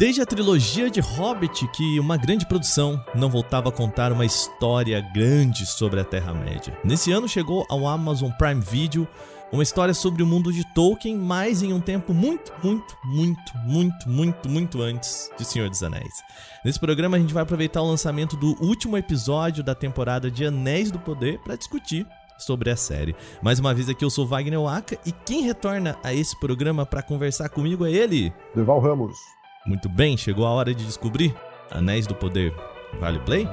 Desde a trilogia de Hobbit que uma grande produção não voltava a contar uma história grande sobre a Terra-média. Nesse ano chegou ao Amazon Prime Video uma história sobre o mundo de Tolkien, mas em um tempo muito antes de O Senhor dos Anéis. Nesse programa a gente vai aproveitar o lançamento do último episódio da temporada de Anéis do Poder para discutir sobre a série. Mais uma vez aqui eu sou Wagner Waka e quem retorna a esse programa para conversar comigo é ele, Duval Ramos. Muito bem, chegou a hora de descobrir Anéis do Poder. Vale Play?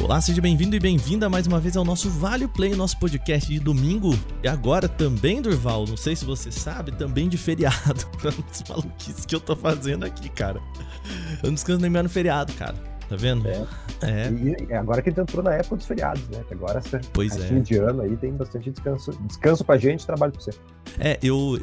Olá, seja bem-vindo e bem-vinda mais uma vez ao nosso Vale Play, nosso podcast de domingo. E agora também, Durval, não sei se você sabe, também de feriado. As maluquices que eu tô fazendo aqui, cara. Eu não descanso nem mais no feriado, cara. Tá vendo? É. E agora que a gente entrou na época dos feriados, né? Agora essa fim de ano aí tem bastante descanso. Descanso pra gente, trabalho pra você. É, eu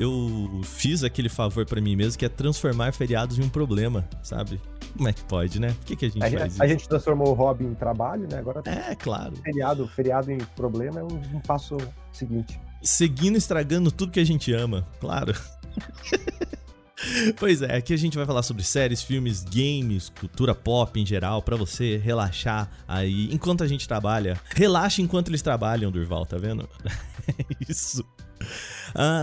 fiz aquele favor pra mim mesmo, que é transformar feriados em um problema, sabe? Como é que pode, né? Por que a gente faz isso? A gente transformou o hobby em trabalho, né? Agora é, claro. Feriado em problema é um passo seguinte. Seguindo, estragando tudo que a gente ama, claro. Pois é, aqui a gente vai falar sobre séries, filmes, games, cultura pop em geral, pra você relaxar aí enquanto a gente trabalha. Relaxa enquanto eles trabalham, Durval, tá vendo? É isso.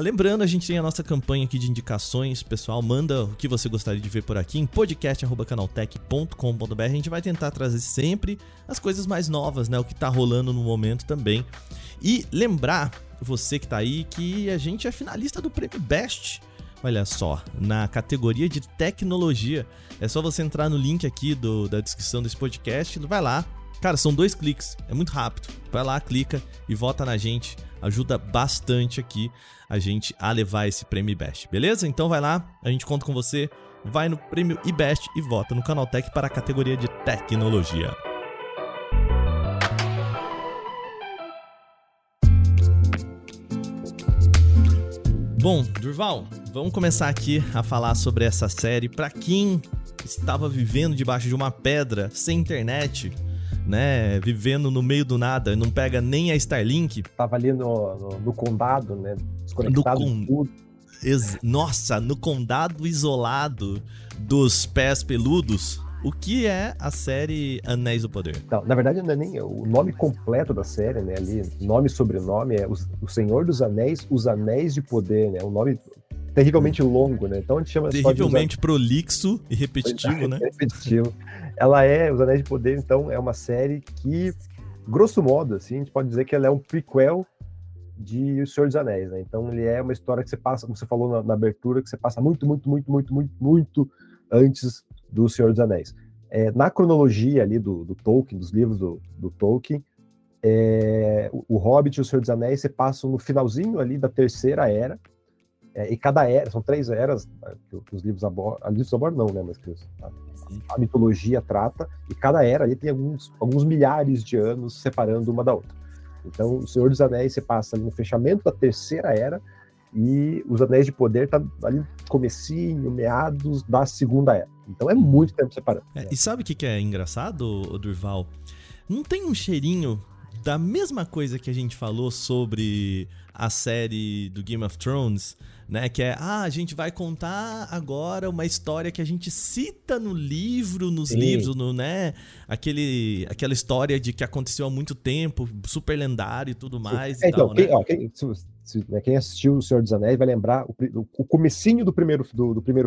Lembrando, a gente tem a nossa campanha aqui de indicações, pessoal, manda o que você gostaria de ver por aqui em podcast.canaltech.com.br. A gente vai tentar trazer sempre as coisas mais novas, né, o que tá rolando no momento também. E lembrar, você que tá aí, que a gente é finalista do Prêmio Best. Olha só, na categoria de tecnologia, é só você entrar no link aqui da descrição desse podcast, vai lá, cara, são 2 cliques, é muito rápido, vai lá, clica e vota na gente, ajuda bastante aqui a gente a levar esse prêmio iBest, beleza? Então vai lá, a gente conta com você, vai no prêmio iBest e vota no Canaltech para a categoria de tecnologia. Bom, Durval, vamos começar aqui a falar sobre essa série. Pra quem estava vivendo debaixo de uma pedra, sem internet, né, vivendo no meio do nada, não pega nem a Starlink. Tava ali no condado, né, desconectado de tudo. Nossa, no condado isolado dos pés peludos. O que é a série Anéis do Poder? Não, na verdade, não é nem o nome completo da série, né? Ali, nome e sobrenome é O Senhor dos Anéis, Os Anéis de Poder, né? Um nome terrivelmente longo, né? Então a gente chama terrivelmente prolixo e repetitivo, né? Repetitivo. Ela é Os Anéis de Poder, então é uma série que, grosso modo, assim, a gente pode dizer que ela é um prequel de O Senhor dos Anéis, né? Então ele é uma história que você passa, como você falou na abertura, que você passa muito antes do Senhor dos Anéis. Na cronologia ali do Tolkien, dos livros do Tolkien, o Hobbit e o Senhor dos Anéis se passam no finalzinho ali da terceira era, e cada era, são 3 eras que os livros abordam, mas que a mitologia trata, e cada era ali tem alguns milhares de anos separando uma da outra. Então o Senhor dos Anéis se passa ali no fechamento da terceira era, e Os Anéis de Poder tá ali no comecinho, meados da segunda era. Então é muito tempo separado. Né? E sabe o que é engraçado, Durval? Não tem um cheirinho da mesma coisa que a gente falou sobre a série do Game of Thrones, né? Que é, a gente vai contar agora uma história que a gente cita no livro, nos livros, né? Aquela história de que aconteceu há muito tempo, super lendário e tudo mais. É, e então, tal, né? Quem assistiu O Senhor dos Anéis vai lembrar o comecinho do primeiro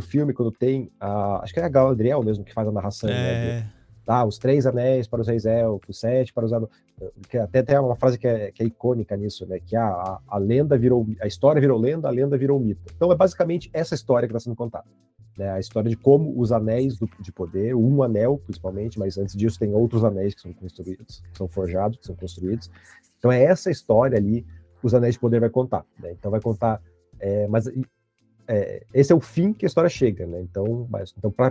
filme, quando tem acho que é a Galadriel mesmo que faz a narração, né? Os 3 anéis para os reis elfos, 7 para os anões. Até tem uma frase que é icônica nisso, né? Que a lenda virou, a história virou lenda, a lenda virou mito. Então é basicamente essa história que está sendo contada, né? A história de como os anéis de poder, um anel principalmente, mas antes disso tem outros anéis que são construídos, que são forjados, que são construídos. Então é essa história ali que Os Anéis de Poder vai contar, né? Então vai contar, esse é o fim que a história chega, né? Então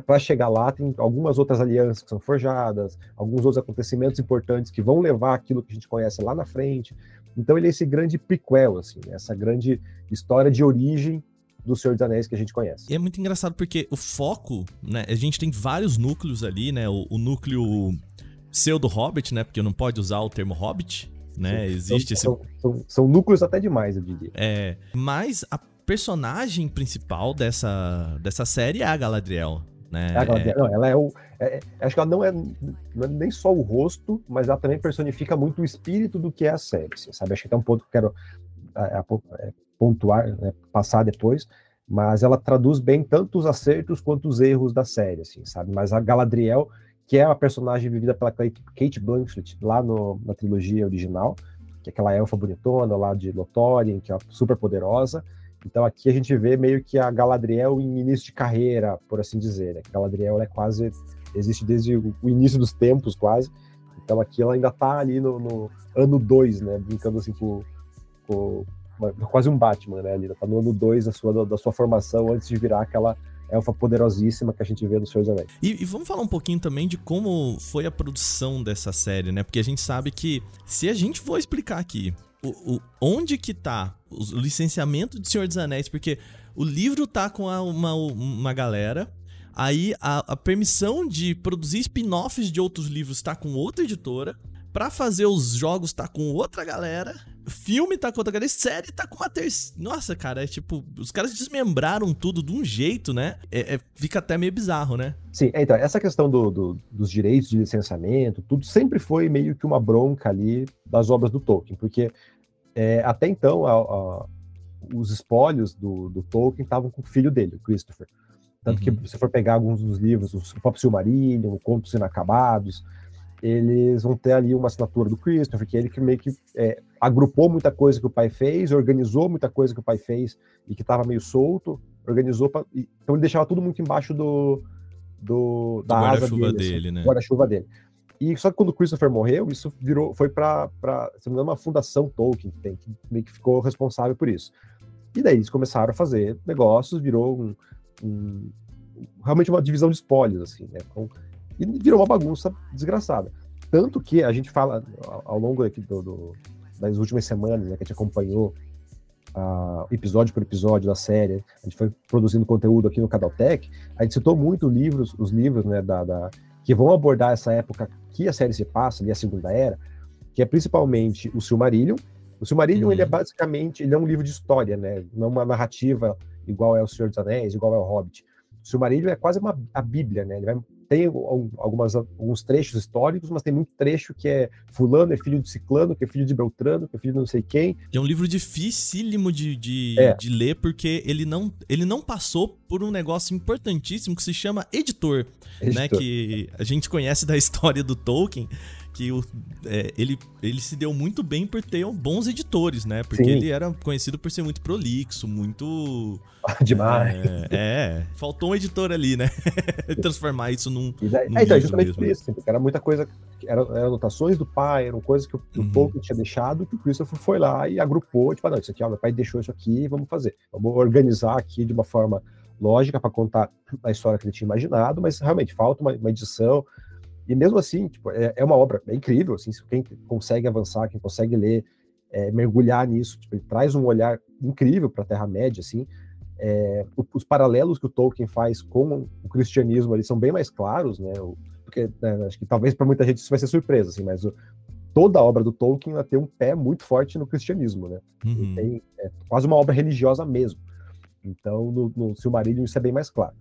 para chegar lá, tem algumas outras alianças que são forjadas, alguns outros acontecimentos importantes que vão levar aquilo que a gente conhece lá na frente. Então ele é esse grande prequel, assim, né? Essa grande história de origem do Senhor dos Anéis que a gente conhece. E é muito engraçado porque o foco, né? A gente tem vários núcleos ali, né? O núcleo pseudo-hobbit, né? Porque não pode usar o termo hobbit, né? Existe são núcleos até demais, eu diria. Mas a personagem principal dessa série é a Galadriel, né? É a Galadriel. Não, ela é o... acho que ela não é nem só o rosto, mas ela também personifica muito o espírito do que é a série, sabe? Acho que tem um ponto que quero pontuar, né, passar depois, mas ela traduz bem tanto os acertos quanto os erros da série, assim, sabe? Mas a Galadriel, que é a personagem vivida pela Kate Blanchett lá na trilogia original, que é aquela elfa bonitona lá de Lothlórien, que é super poderosa. Então aqui a gente vê meio que a Galadriel em início de carreira, por assim dizer, né? A Galadriel é quase... existe desde o início dos tempos, quase. Então aqui ela ainda tá ali no ano 2, né? Brincando assim com quase um Batman, né? Ela tá no ano 2 da sua formação, antes de virar aquela elfa poderosíssima que a gente vê nos seus eventos. E vamos falar um pouquinho também de como foi a produção dessa série, né? Porque a gente sabe que, se a gente for explicar aqui onde que tá o licenciamento de Senhor dos Anéis, porque o livro tá com uma galera, aí a permissão de produzir spin-offs de outros livros tá com outra editora, pra fazer os jogos tá com outra galera, filme tá com outra galera, série tá com uma terceira... Nossa, cara, é tipo... Os caras desmembraram tudo de um jeito, né? Fica até meio bizarro, né? Sim, então, essa questão dos direitos de licenciamento, tudo sempre foi meio que uma bronca ali das obras do Tolkien, porque até então os espólios do Tolkien estavam com o filho dele, o Christopher. Tanto que, se for pegar alguns dos livros, o próprio Silmarillion, o Contos Inacabados... eles vão ter ali uma assinatura do Christopher, que é ele que meio que agrupou muita coisa que o pai fez, organizou muita coisa que o pai fez e que estava meio solto, organizou... Então ele deixava tudo muito embaixo da asa dele, né? Guarda-chuva dele. E só que quando o Christopher morreu, isso foi para, se não me engano, uma fundação Tolkien que meio que ficou responsável por isso. E daí eles começaram a fazer negócios, virou realmente uma divisão de espólios, assim, né? Então, e virou uma bagunça desgraçada. Tanto que a gente fala, ao longo aqui das últimas semanas, né, que a gente acompanhou episódio por episódio da série, a gente foi produzindo conteúdo aqui no Canaltech, a gente citou muito os livros, né, que vão abordar essa época que a série se passa, ali a Segunda Era, que é principalmente o Silmarillion. O Silmarillion, ele é basicamente, ele é um livro de história, né, não é uma narrativa igual é o Senhor dos Anéis, igual é o Hobbit. O Silmarillion é quase a Bíblia, né, ele vai... Tem alguns trechos históricos, mas tem muito trecho que é fulano, é filho de ciclano, que é filho de beltrano, que é filho de não sei quem. É um livro dificílimo de ler, porque ele não passou por um negócio importantíssimo que se chama editor. Né? Que a gente conhece da história do Tolkien, que ele se deu muito bem por ter bons editores, né? Porque ele era conhecido por ser muito prolixo, muito... Demais. Faltou um editor ali, né? Transformar isso num então, justamente mesmo. Por isso. Era muita coisa, eram anotações do pai, eram coisas que o Tolkien tinha deixado, que o Christopher foi lá e agrupou, tipo, não, isso aqui, meu pai deixou isso aqui, vamos fazer. Vamos organizar aqui de uma forma lógica para contar a história que ele tinha imaginado, mas realmente falta uma edição. E mesmo assim, tipo, é uma obra incrível, assim, quem consegue avançar, quem consegue ler, mergulhar nisso, tipo, ele traz um olhar incrível para a Terra-média, assim. Os paralelos que o Tolkien faz com o cristianismo ali são bem mais claros, né? Porque, né, acho que talvez para muita gente isso vai ser surpresa, assim, mas toda a obra do Tolkien ela tem um pé muito forte no cristianismo, né? Ele tem quase uma obra religiosa mesmo. Então, no Silmarillion isso é bem mais claro.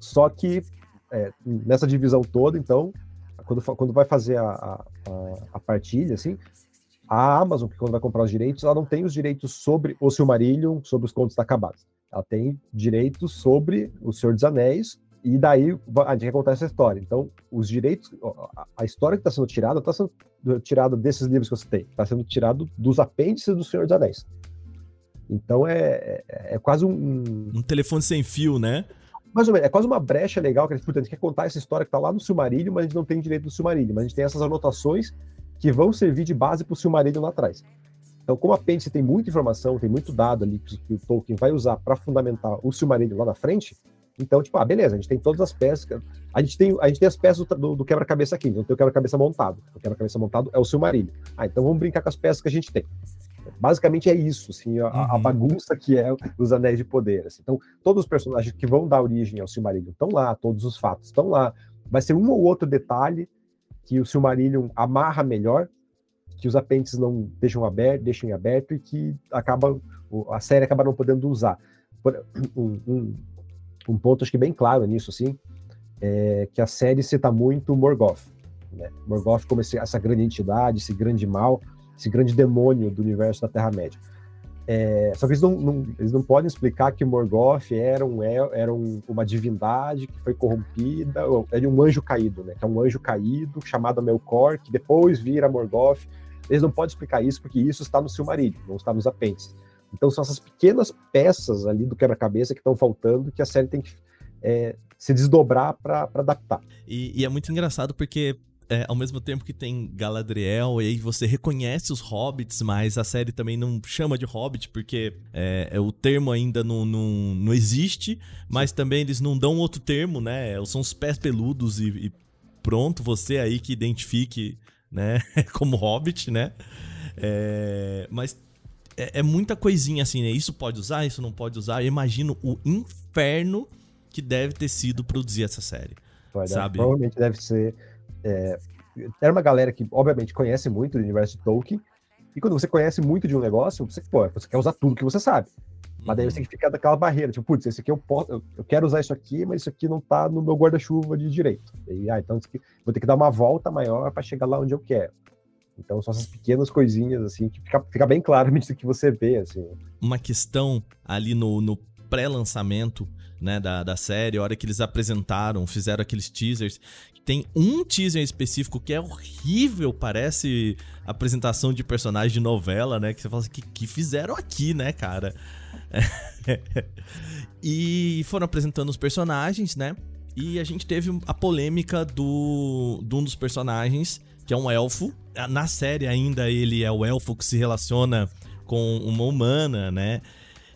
Só que nessa divisão toda, então, quando vai fazer a partilha, assim, a Amazon, que quando vai comprar os direitos, ela não tem os direitos sobre o Silmarillion, sobre os Contos Inacabados. Ela tem direitos sobre o Senhor dos Anéis, e daí a gente quer contar essa história. Então, os direitos, a história que está sendo tirada desses livros que você tem, está sendo tirada dos apêndices do Senhor dos Anéis. Então, é quase um telefone sem fio, né? Mais ou menos, é quase uma brecha legal, que a gente quer contar essa história que está lá no Silmarillion, mas a gente não tem direito do Silmarillion, mas a gente tem essas anotações que vão servir de base para o Silmarillion lá atrás. Então, como apêndice tem muita informação, tem muito dado ali que o Tolkien vai usar para fundamentar o Silmarillion lá na frente, então, tipo, beleza, a gente tem todas as peças, a gente tem as peças do quebra-cabeça aqui, não tem o quebra-cabeça montado. O quebra-cabeça montado é o Silmarillion. Então vamos brincar com as peças que a gente tem. Basicamente é isso, assim, a bagunça que é os Anéis de Poder. Assim. Então, todos os personagens que vão dar origem ao Silmarillion estão lá, todos os fatos estão lá. Vai ser um ou outro detalhe que o Silmarillion amarra melhor, que os apêndices não deixam aberto, deixam em aberto, e que acaba, a série acaba não podendo usar. Um ponto, acho que bem claro nisso, assim, é que a série cita muito Morgoth, né? Morgoth como essa grande entidade, esse grande mal, esse grande demônio do universo da Terra-média. Só que eles não podem explicar que Morgoth era uma divindade que foi corrompida, era um anjo caído, né? Que é um anjo caído chamado Melkor, que depois vira Morgoth. Eles não podem explicar isso, porque isso está no Silmarillion, não está nos apêndices. Então são essas pequenas peças ali do quebra-cabeça que estão faltando, que a série tem que se desdobrar para adaptar. E é muito engraçado porque... ao mesmo tempo que tem Galadriel, e aí você reconhece os Hobbits, mas a série também não chama de Hobbit, porque o termo ainda não existe, mas também eles não dão outro termo, né? São os pés peludos e pronto, você aí que identifique, né, como Hobbit, né? Mas é muita coisinha assim, né? Isso pode usar, isso não pode usar. Eu imagino o inferno que deve ter sido produzir essa série, sabe? Provavelmente deve ser... era uma galera que obviamente conhece muito do universo de Tolkien, e quando você conhece muito de um negócio, você quer usar tudo que você sabe, mas daí você tem que ficar daquela barreira, tipo, putz, esse aqui eu quero usar isso aqui, mas isso aqui não tá no meu guarda-chuva de direito, e, então vou ter que dar uma volta maior para chegar lá onde eu quero. Então são essas pequenas coisinhas assim que fica bem claro no que você vê, assim. Uma questão ali no pré-lançamento, né, da série, a hora que eles apresentaram, fizeram aqueles teasers. Tem um teaser específico que é horrível, parece apresentação de personagem de novela, né? Que você fala assim, que fizeram aqui, né, cara? E foram apresentando os personagens, né? E a gente teve a polêmica de um dos personagens, que é um elfo. Na série ainda ele é o elfo que se relaciona com uma humana, né?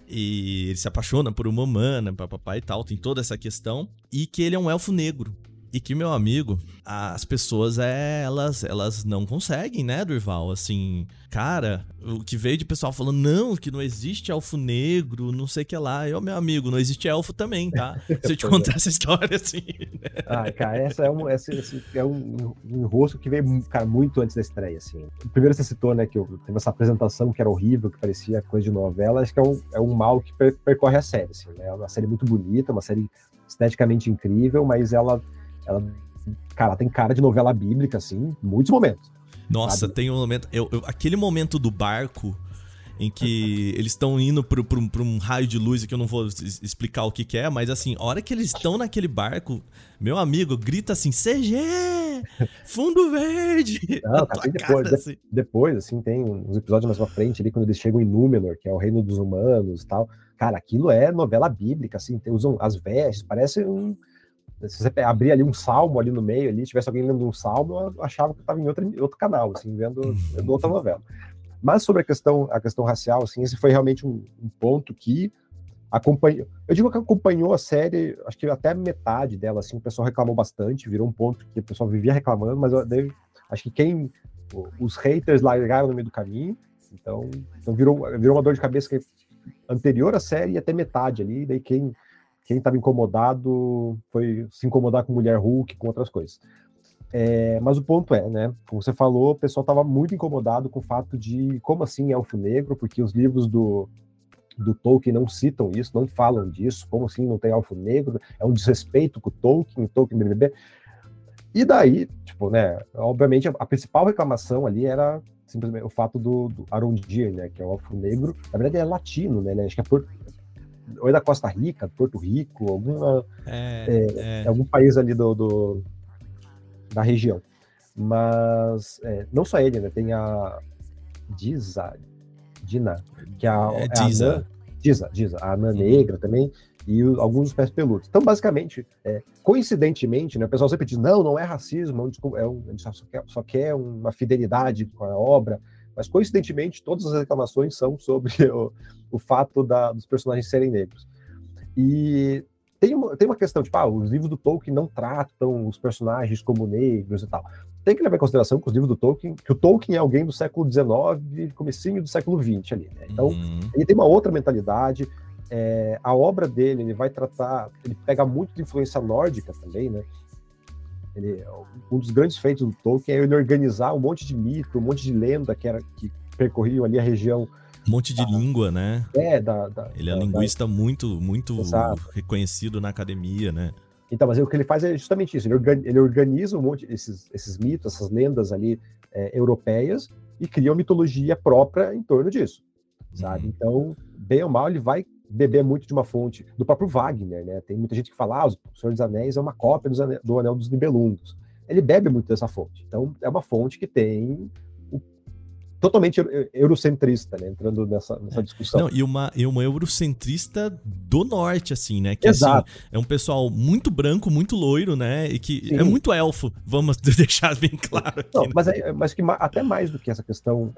E ele se apaixona por uma humana, papapá e tal, tem toda essa questão. E que ele é um elfo negro. E que, meu amigo, as pessoas, elas não conseguem, né, Durval? Assim, cara, o que veio de pessoal falando, não, que não existe elfo negro, não sei o que lá. Eu, meu amigo, não existe elfo também, tá? Se eu te contar essa história, assim... Né? Ah, cara, esse é um rosto que veio, cara, muito antes da estreia, assim. Primeiro você citou, né, que teve essa apresentação que era horrível, que parecia coisa de novela. Acho que é um mal que percorre a série, assim, né? É uma série muito bonita, uma série esteticamente incrível, mas ela tem cara de novela bíblica, assim, em muitos momentos. Nossa, sabe? Tem um momento... aquele momento do barco, em que eles estão indo pra um raio de luz, que eu não vou explicar o que é, mas assim, a hora que eles estão naquele barco, meu amigo, grita assim, CG! Fundo verde! Não, tá, depois, assim, tem uns episódios mais pra frente, ali, quando eles chegam em Númenor, que é o reino dos humanos e tal. Cara, aquilo é novela bíblica, assim, usam as vestes, parece um... Se você abrir ali um salmo ali no meio, ali, tivesse alguém lendo um salmo, eu achava que eu estava em outro canal, assim, vendo outra novela. Mas sobre a questão racial, assim, esse foi realmente um ponto que acompanhou. Eu digo que acompanhou a série, acho que até a metade dela, assim, o pessoal reclamou bastante, virou um ponto que o pessoal vivia reclamando, mas acho que os haters largaram no meio do caminho, então virou uma dor de cabeça que anterior à série e até metade ali, daí quem estava incomodado foi se incomodar com Mulher Hulk, com outras coisas. Mas o ponto né, como você falou, o pessoal estava muito incomodado com o fato de, como assim elfo negro, porque os livros do Tolkien não citam isso, não falam disso, como assim não tem elfo negro, é um desrespeito com o Tolkien BBB. E daí, tipo, né, obviamente a principal reclamação ali era simplesmente o fato do Arondir, né, que é o elfo negro, na verdade é latino, né, acho que é ou é da Costa Rica, Porto Rico, algum país ali da região. Mas não só ele, né? Tem a Dina, que é a Anã Negra também, e alguns dos pés peludos. Então, basicamente, coincidentemente, né, o pessoal sempre diz, não é racismo, a gente só quer uma fidelidade com a obra. Mas, coincidentemente, todas as reclamações são sobre o fato dos personagens serem negros. E tem uma questão, tipo, os livros do Tolkien não tratam os personagens como negros e tal. Tem que levar em consideração que os livros do Tolkien, que o Tolkien é alguém do século XIX, comecinho do século XX ali, né? Então, ele tem uma outra mentalidade. A obra dele, ele vai tratar... Ele pega muito de influência nórdica também, né? Um dos grandes feitos do Tolkien é ele organizar um monte de mito, um monte de lenda que percorriam ali a região. Um monte de língua, né? Ele é linguista muito reconhecido na academia, né? Então, mas o que ele faz é justamente isso, ele organiza um monte esses mitos, essas lendas ali europeias e cria uma mitologia própria em torno disso, sabe? Então, bem ou mal, ele vai beber muito de uma fonte do próprio Wagner, né? Tem muita gente que fala, O Senhor dos Anéis é uma cópia do Anel dos Nibelungos. Ele bebe muito dessa fonte. Então, é uma fonte que tem... totalmente eurocentrista, né? Entrando nessa discussão. Não, e uma eurocentrista do norte, assim, né? Que exato. Assim, é um pessoal muito branco, muito loiro, né? E que sim. É muito elfo, vamos deixar bem claro aqui. Não, né? Mas que até mais do que essa questão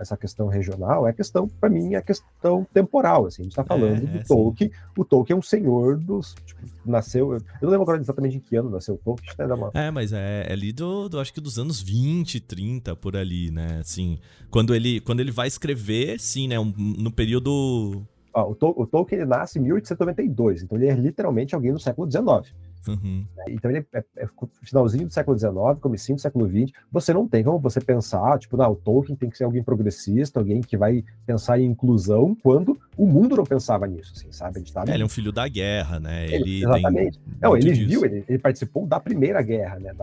regional, é questão, para mim, é questão temporal, assim. A gente está falando do Tolkien. O Tolkien é um senhor dos... Tipo, nasceu... Eu não lembro agora exatamente em que ano nasceu o Tolkien, né? Mas é ali acho que dos anos 20, 30, por ali, né? Assim, quando ele vai escrever, sim, né? No período... O Tolkien ele nasce em 1892, então ele é literalmente alguém do século XIX. Uhum. Então ele é finalzinho do século XIX, comecinho do século XX. Você não tem como você pensar, tipo, o Tolkien tem que ser alguém progressista, alguém que vai pensar em inclusão, quando o mundo não pensava nisso, assim, sabe? Ele é um filho da guerra, né? Exatamente. Ele participou da Primeira Guerra, né?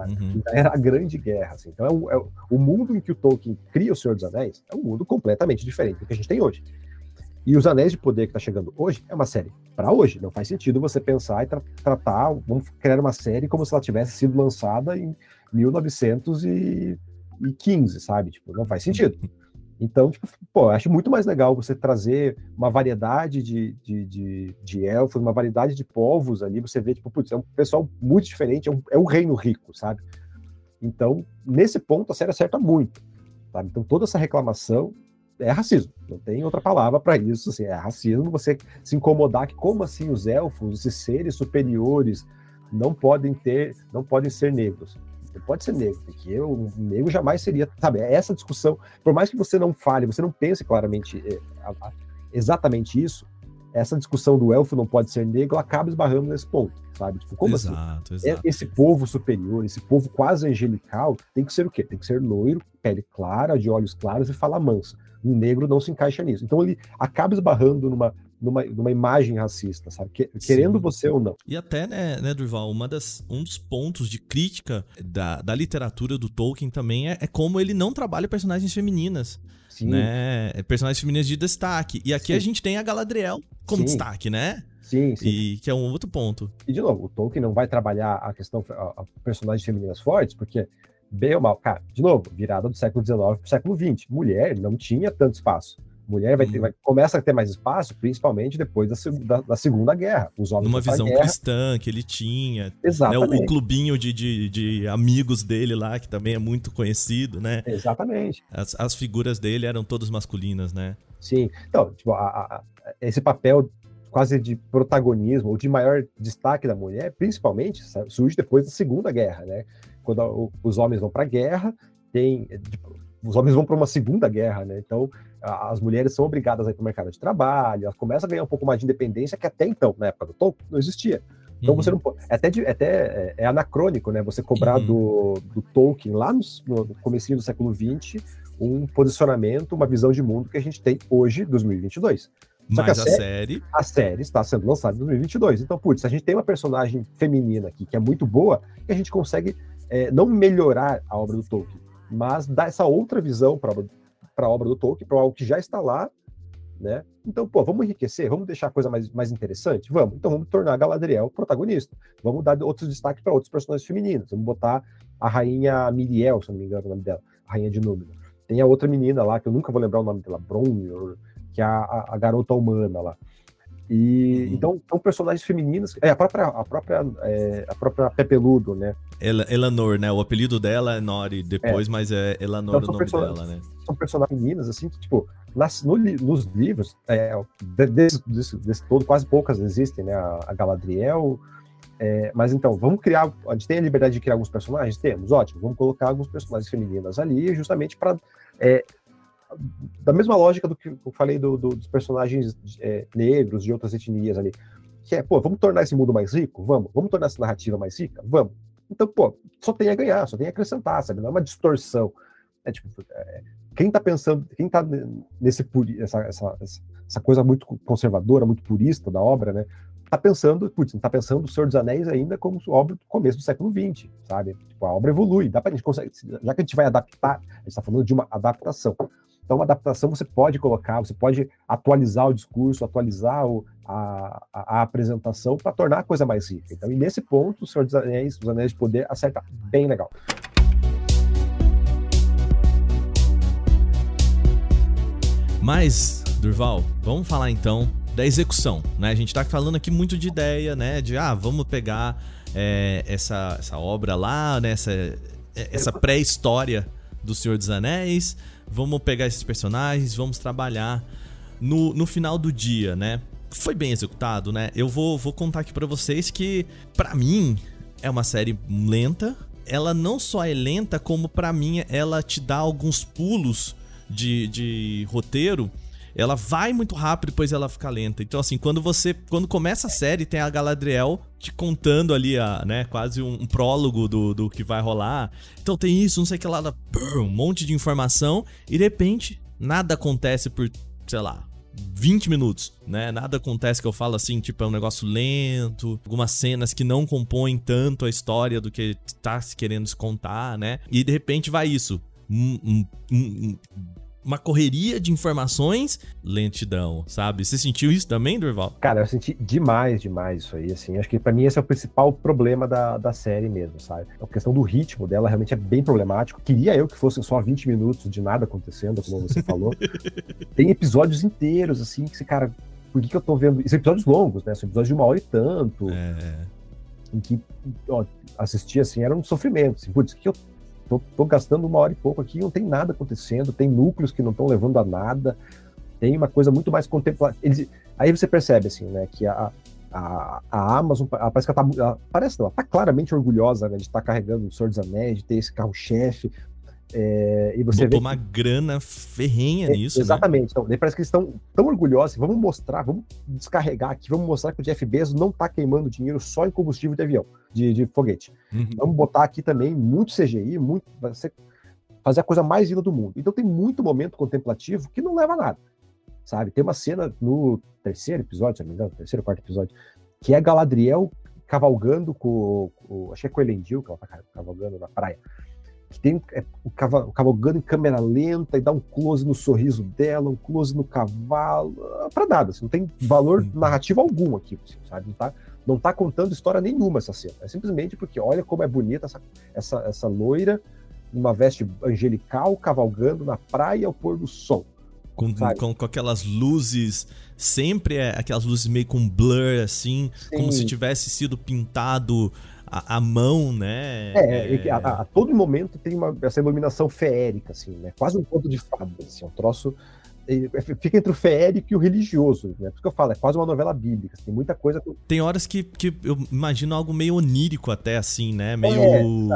Era a Grande Guerra, assim. Então o mundo em que o Tolkien cria o Senhor dos Anéis é um mundo completamente diferente do que a gente tem hoje. E Os Anéis de Poder que está chegando hoje é uma série para hoje. Não faz sentido você pensar e tratar, vamos criar uma série como se ela tivesse sido lançada em 1915, sabe? Tipo, não faz sentido. Então, tipo, eu acho muito mais legal você trazer uma variedade de elfos, uma variedade de povos ali, você vê, tipo, putz, é um pessoal muito diferente, é um reino rico, sabe? Então, nesse ponto, a série acerta muito, sabe? Então, toda essa reclamação é racismo, não tem outra palavra para isso, assim, é racismo você se incomodar que como assim os elfos, esses seres superiores não podem ser negros. Não pode ser negro, porque o negro jamais seria, sabe, essa discussão, por mais que você não fale, você não pense claramente exatamente isso, essa discussão do elfo não pode ser negro, acaba esbarrando nesse ponto, sabe? Tipo, como exato, assim? Exato. Esse povo superior, esse povo quase angelical, tem que ser o quê? Tem que ser loiro, pele clara, de olhos claros e fala mansa. O negro não se encaixa nisso. Então ele acaba esbarrando numa imagem racista, sabe? Querendo sim, você ou não. E até, né Durval, um dos pontos de crítica da literatura do Tolkien também é como ele não trabalha personagens femininas. Sim. Né? Personagens femininas de destaque. E aqui sim. A gente tem a Galadriel como sim. destaque, né? Sim, sim. E que é um outro ponto. E de novo, o Tolkien não vai trabalhar a questão a personagens femininas fortes, porque... bem ou mal, cara, de novo, virada do século XIX para o século XX, mulher não tinha tanto espaço, mulher começa a ter mais espaço, principalmente depois da Segunda Guerra, os homens numa visão cristã que ele tinha, exatamente. Né, o clubinho de amigos dele lá, que também é muito conhecido, né, exatamente, as figuras dele eram todas masculinas, né, sim, então, tipo, esse papel quase de protagonismo, ou de maior destaque da mulher, principalmente, surge depois da Segunda Guerra, né, quando os homens vão para a guerra, os homens vão para uma Segunda Guerra, né? Então, as mulheres são obrigadas a ir para o mercado de trabalho, elas começam a ganhar um pouco mais de independência, que até então, na época do Tolkien, não existia. Então, você não pode... Até é anacrônico, né? Você cobrar do Tolkien, lá no comecinho do século XX, um posicionamento, uma visão de mundo que a gente tem hoje, 2022. Só mas que a série está sendo lançada em 2022. Então, se a gente tem uma personagem feminina aqui, que é muito boa, que a gente consegue... não melhorar a obra do Tolkien, mas dar essa outra visão para a obra do Tolkien, para algo que já está lá, né? Então, vamos enriquecer, vamos deixar a coisa mais interessante? Vamos. Então, vamos tornar a Galadriel protagonista. Vamos dar outros destaques para outros personagens femininos. Vamos botar a rainha Miriel, se não me engano o nome dela, a rainha de Númenor. Tem a outra menina lá, que eu nunca vou lembrar o nome dela, Bronwyn, que é a garota humana lá. E então são personagens femininas. A própria Pepeludo, né? Elanor, né? O apelido dela é Nori depois, mas é Elanor então, o nome dela, né? São personagens femininas, assim, que, tipo, nos livros, desse todo, quase poucas existem, né? A Galadriel. Mas então, vamos criar. A gente tem a liberdade de criar alguns personagens? Temos, ótimo. Vamos colocar alguns personagens femininas ali, justamente para. Da mesma lógica do que eu falei dos personagens negros, de outras etnias ali, que é, vamos tornar esse mundo mais rico? Vamos tornar essa narrativa mais rica? Vamos, Então, pô, só tem a ganhar, só tem a acrescentar, sabe? Não é uma distorção. É tipo, quem tá pensando, quem tá nesse essa coisa muito conservadora, muito purista da obra, né? Tá pensando, putz, tá pensando O Senhor dos Anéis ainda como obra do começo do século XX, sabe? Tipo, a obra evolui, dá pra gente conseguir, já que a gente vai adaptar, a gente tá falando de uma adaptação. Então, uma adaptação você pode colocar, você pode atualizar o discurso, atualizar a apresentação para tornar a coisa mais rica. Então, e nesse ponto, O Senhor dos Anéis, Os Anéis de Poder, acerta bem legal. Mas, Durval, vamos falar então da execução, né? A gente tá falando aqui muito de ideia, né? De, vamos pegar essa obra lá, né? Essa pré-história do Senhor dos Anéis, vamos pegar esses personagens, vamos trabalhar no final do dia, né? Foi bem executado, né? Eu vou contar aqui pra vocês que, pra mim, é uma série lenta. Ela não só é lenta, como pra mim ela te dá alguns pulos de roteiro. Ela vai muito rápido, depois ela fica lenta. Então, assim, quando começa a série, tem a Galadriel te contando ali, né, quase um prólogo do que vai rolar. Então tem isso, não sei o que lá, um monte de informação. E, de repente, nada acontece por, sei lá, 20 minutos, né? Nada acontece que eu falo assim, tipo, é um negócio lento. Algumas cenas que não compõem tanto a história do que tá se querendo se contar, né? E, de repente, vai isso. Uma correria de informações, lentidão, sabe? Você sentiu isso também, Durval? Cara, eu senti demais isso aí, assim. Acho que pra mim esse é o principal problema da série mesmo, sabe? A questão do ritmo dela realmente é bem problemático. Queria eu que fossem só 20 minutos de nada acontecendo, como você falou. Tem episódios inteiros, assim, que esse cara... Por que eu tô vendo... E são episódios longos, né? São episódios de 1 hora e tanto. Em que assistir, assim, era um sofrimento. Assim, putz, o que eu... Tô gastando 1 hora e pouco aqui, não tem nada acontecendo, tem núcleos que não estão levando a nada, tem uma coisa muito mais contemplativa. Aí você percebe, assim, né, que a Amazon, parece que ela tá claramente orgulhosa, né, de estar carregando O Senhor dos Anéis, de ter esse carro-chefe, e você botou uma grana ferrenha nisso, exatamente, né? Então, daí parece que eles estão tão orgulhosos, vamos mostrar, vamos descarregar aqui, vamos mostrar que o Jeff Bezos não tá queimando dinheiro só em combustível de avião, de foguete. Uhum. Vamos botar aqui também muito CGI, fazer a coisa mais linda do mundo. Então tem muito momento contemplativo que não leva a nada, sabe? Tem uma cena no terceiro episódio, se não me engano, terceiro ou quarto episódio, que é Galadriel cavalgando acho que é com o Elendil que ela tá cavalgando na praia, que tem o cavalgando em câmera lenta e dá um close no sorriso dela, um close no cavalo, pra nada, assim, não tem valor narrativo algum aqui, sabe? Não tá contando história nenhuma essa cena, é simplesmente porque olha como é bonita essa loira, uma veste angelical, cavalgando na praia ao pôr do sol. Com aquelas luzes, sempre aquelas luzes meio com blur, assim, sim, como se tivesse sido pintado... A mão, né? A todo momento tem essa iluminação feérica, assim, né? Quase um conto de fadas, assim, um troço... Fica entre o feérico e o religioso, né? Por isso que eu falo, é quase uma novela bíblica, tem muita coisa... Tem horas que eu imagino algo meio onírico até, assim, né? Meio...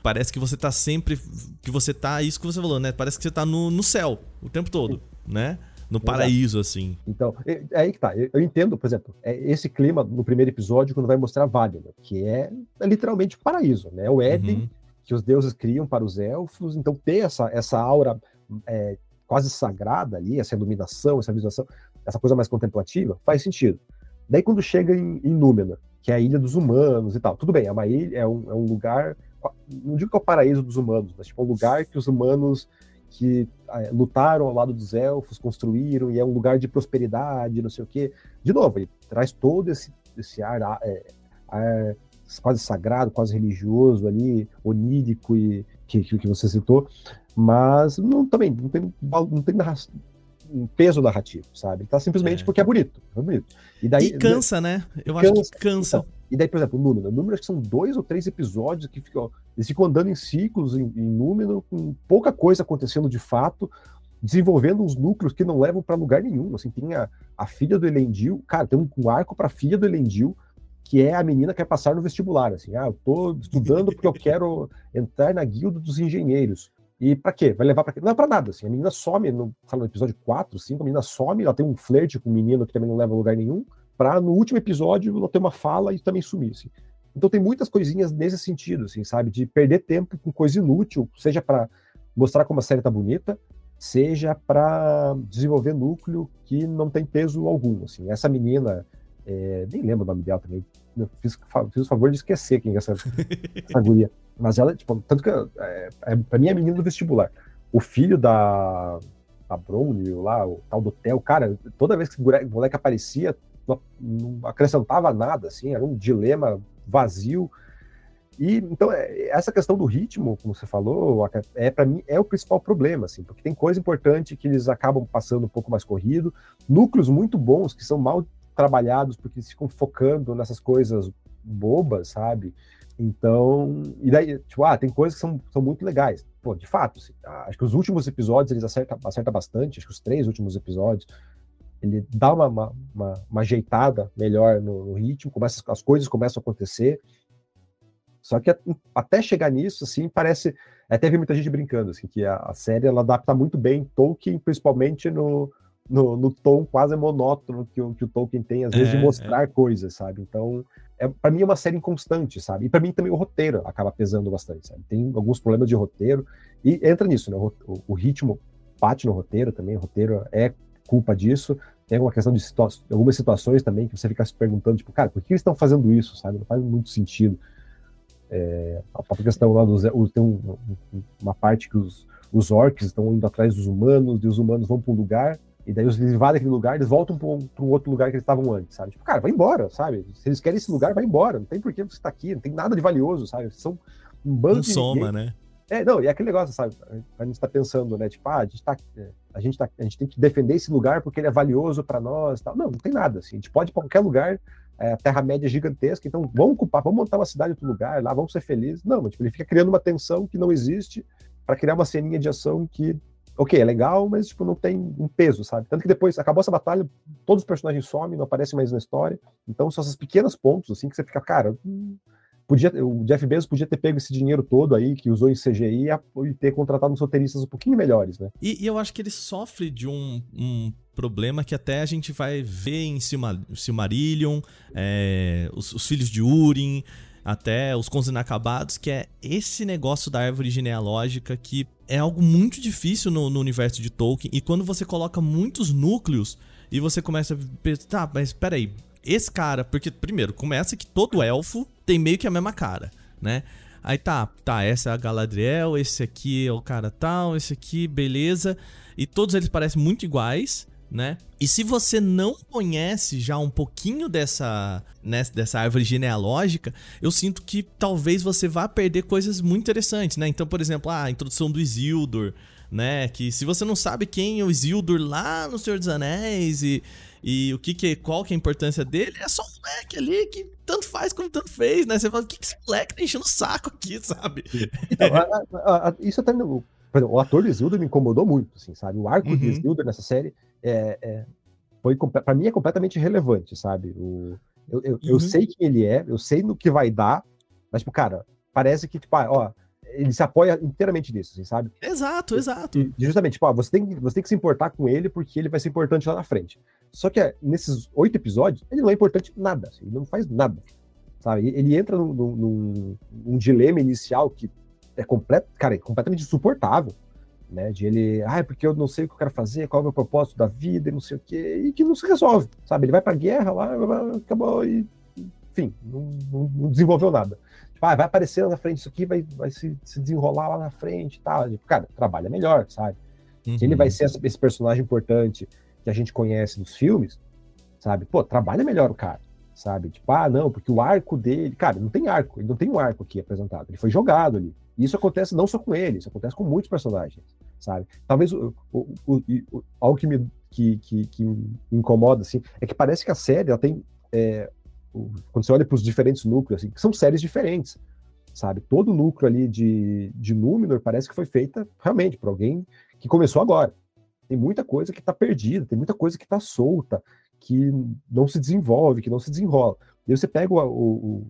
Parece que você tá sempre... Que você tá... Isso que você falou, né? Parece que você tá no céu o tempo todo, né? No paraíso, assim. Então, é aí que tá. Eu entendo, por exemplo, esse clima no primeiro episódio, quando vai mostrar Vale, que é literalmente o paraíso, né? O Éden, uhum, que os deuses criam para os elfos. Então, ter essa aura quase sagrada ali, essa iluminação, essa visualização, essa coisa mais contemplativa, faz sentido. Daí, quando chega em Númenor, que é a ilha dos humanos e tal, tudo bem, é uma ilha, é um lugar... Não digo que é o paraíso dos humanos, mas tipo, é um lugar que os humanos... que lutaram ao lado dos elfos, construíram, e é um lugar de prosperidade, não sei o quê. De novo, ele traz todo esse ar quase sagrado, quase religioso ali, onírico, e que você citou, mas não tem um peso narrativo, sabe? Tá simplesmente porque é bonito. É bonito. E daí, e cansa, né? Acho que cansa. Então, e daí, por exemplo, o Númenor. O Númenor acho que são 2 ou 3 episódios que eles ficam andando em ciclos em Númenor, com pouca coisa acontecendo de fato, desenvolvendo uns núcleos que não levam para lugar nenhum. Assim, tem a filha do Elendil, cara, tem um arco para a filha do Elendil, que é a menina que vai passar no vestibular. Assim, eu tô estudando porque eu quero entrar na guilda dos engenheiros. E pra quê? Vai levar pra quê? Não é pra nada, assim. A menina some, no episódio 4, 5, a menina some, ela tem um flerte com um menino que também não leva a lugar nenhum, pra no último episódio ela ter uma fala e também sumir, assim. Então tem muitas coisinhas nesse sentido, assim, sabe? De perder tempo com coisa inútil, seja para mostrar como a série tá bonita, seja para desenvolver núcleo que não tem peso algum, assim. Essa menina, nem lembro o nome dela também, eu fiz o favor de esquecer quem é essa guria. Mas ela, tipo, tanto que pra mim é a menina do vestibular. O filho da Brownie, lá, o tal do Theo, cara, toda vez que o moleque aparecia, não acrescentava nada, assim, era um dilema vazio. E, então, essa questão do ritmo, como você falou, pra mim, é o principal problema, assim, porque tem coisa importante que eles acabam passando um pouco mais corrido, núcleos muito bons que são mal trabalhados porque eles ficam focando nessas coisas bobas, sabe? Então, e daí, tipo, tem coisas que são muito legais. Pô, de fato, assim, acho que os últimos episódios eles acertam bastante, acho que os 3 últimos episódios, ele dá uma ajeitada melhor no ritmo, as coisas começam a acontecer. Só que até chegar nisso, assim, parece... Até vi muita gente brincando, assim, que a série, ela adapta muito bem Tolkien, principalmente no tom quase monótono que o Tolkien tem, às vezes, de mostrar coisas, sabe? Então, pra mim é uma série inconstante, sabe? E pra mim também o roteiro acaba pesando bastante, sabe? Tem alguns problemas de roteiro, e entra nisso, né? O ritmo bate no roteiro também, o roteiro é culpa disso. Tem uma questão de algumas situações também que você fica se perguntando, tipo, cara, por que eles estão fazendo isso, sabe? Não faz muito sentido. A própria questão lá tem uma parte que os orcs estão indo atrás dos humanos, e os humanos vão para um lugar, e daí eles invadem aquele lugar, eles voltam para um outro lugar que eles estavam antes, sabe? Tipo, cara, vai embora, sabe? Se eles querem esse lugar, vai embora, não tem por que você tá aqui, não tem nada de valioso, sabe? São um bando de soma, né? Não, e é aquele negócio, sabe? A gente tá pensando, né? Tipo, a gente tem que defender esse lugar porque ele é valioso para nós, tal. Não tem nada, assim, a gente pode ir para qualquer lugar. A Terra-média é gigantesca, então vamos montar uma cidade em outro lugar, lá vamos ser felizes. Não, mas, tipo, ele fica criando uma tensão que não existe para criar uma ceninha de ação que, ok, é legal, mas tipo, não tem um peso, sabe? Tanto que depois acabou essa batalha, todos os personagens somem, não aparecem mais na história. Então são esses pequenos pontos, assim, que você fica, cara, o Jeff Bezos podia ter pego esse dinheiro todo aí que usou em CGI e ter contratado uns roteiristas um pouquinho melhores, né? E eu acho que ele sofre de um problema que até a gente vai ver em Silmarillion, os Filhos de Húrin, até os Contos Inacabados, que é esse negócio da árvore genealógica que é algo muito difícil no universo de Tolkien. E quando você coloca muitos núcleos e você começa a pensar, tá, mas peraí, esse cara, porque primeiro começa que todo elfo tem meio que a mesma cara, né? Aí tá, essa é a Galadriel, esse aqui é o cara tal, esse aqui, beleza. E todos eles parecem muito iguais, né? E se você não conhece já um pouquinho dessa árvore genealógica, eu sinto que talvez você vá perder coisas muito interessantes, né? Então, por exemplo, a introdução do Isildur, né? Que se você não sabe quem é o Isildur lá no Senhor dos Anéis e qual que é a importância dele, é só um moleque ali que tanto faz como tanto fez, né? Você fala, o que esse moleque tá enchendo o saco aqui, sabe? Não, isso até... O ator do Isildur me incomodou muito, assim, sabe? O arco de Isildur nessa série foi, pra mim, é completamente irrelevante, sabe? Eu sei quem ele é, eu sei no que vai dar, mas, tipo, cara, parece que, tipo, ele se apoia inteiramente nisso, assim, sabe? Exato. E justamente, tipo, você tem que se importar com ele porque ele vai ser importante lá na frente. Só que nesses 8 episódios, ele não é importante nada, assim, ele não faz nada, sabe? Ele entra num dilema inicial que é completamente insuportável, né? De ele, porque eu não sei o que eu quero fazer, qual é o meu propósito da vida, e não sei o quê, e que não se resolve, sabe? Ele vai pra guerra lá, acabou, e enfim, não desenvolveu nada. Tipo, vai aparecer lá na frente, isso aqui vai se desenrolar lá na frente e tal. Tipo, cara, trabalha melhor, sabe? Se ele vai ser esse personagem importante que a gente conhece nos filmes, sabe? Pô, trabalha melhor o cara, sabe? Tipo, não, porque o arco dele... Cara, não tem arco, ele não tem um arco aqui apresentado, ele foi jogado ali. E isso acontece não só com ele, isso acontece com muitos personagens, sabe? Talvez algo que me incomoda, assim, é que parece que a série, ela tem... quando você olha para os diferentes núcleos, assim, que são séries diferentes, sabe? Todo o núcleo ali de Númenor parece que foi feita realmente por alguém que começou agora. Tem muita coisa que tá perdida, tem muita coisa que tá solta, que não se desenvolve, que não se desenrola. E aí você pega o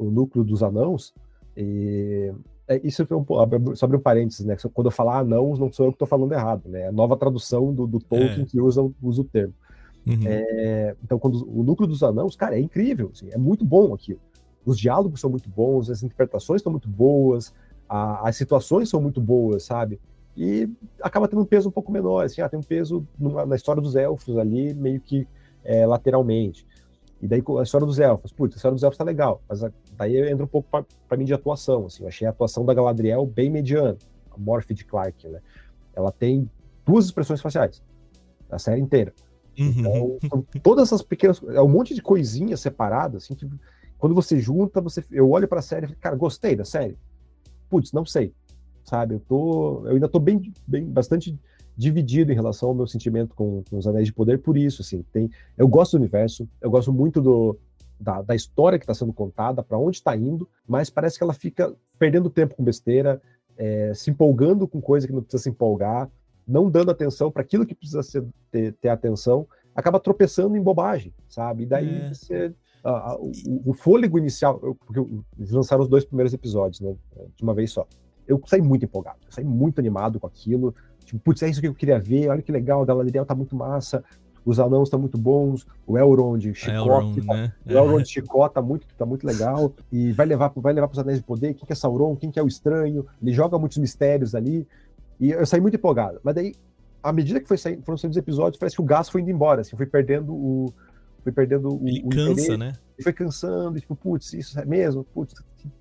núcleo dos anãos, e isso sobre um parênteses, né? Quando eu falar anãos, não sou eu que tô falando errado, né? É a nova tradução do Tolkien que usa o termo. Então, quando o núcleo dos anãos, cara, é incrível, assim, é muito bom aquilo. os diálogos são muito bons, as interpretações estão muito boas, as situações são muito boas, sabe? E acaba tendo um peso um pouco menor, assim, tem um peso na história dos elfos ali, meio que lateralmente. E daí a história dos elfos, putz, a história dos elfos tá legal, mas daí entra um pouco pra mim de atuação, assim, eu achei a atuação da Galadriel bem mediana, a Morphe de Clark, né? Ela tem 2 expressões faciais, a série inteira. Então, todas essas pequenas, é um monte de coisinhas separadas, assim, que quando você junta, eu olho pra série e falo, cara, gostei da série? Putz, não sei. Sabe, eu ainda tô bastante dividido em relação ao meu sentimento com Os Anéis de Poder, por isso, assim, eu gosto do universo, eu gosto muito da história que tá sendo contada, para onde tá indo, mas parece que ela fica perdendo tempo com besteira, se empolgando com coisa que não precisa se empolgar, não dando atenção para aquilo que precisa ter atenção, acaba tropeçando em bobagem, sabe, e daí você... O fôlego inicial, porque eles lançaram os 2 primeiros episódios, né, de uma vez só. Eu saí muito empolgado, eu saí muito animado com aquilo, tipo, putz, é isso que eu queria ver, olha que legal, a Galadriel tá muito massa, os anãos estão muito bons, o Elrond, Chicó tá muito legal, e vai levar pros Anéis de Poder, quem que é Sauron, quem que é o Estranho, ele joga muitos mistérios ali, e eu saí muito empolgado, mas daí, à medida que foram saindo os episódios, parece que o gás foi indo embora, assim, fui perdendo o interesse, né? Ele foi cansando, tipo, putz, isso é mesmo? Putz,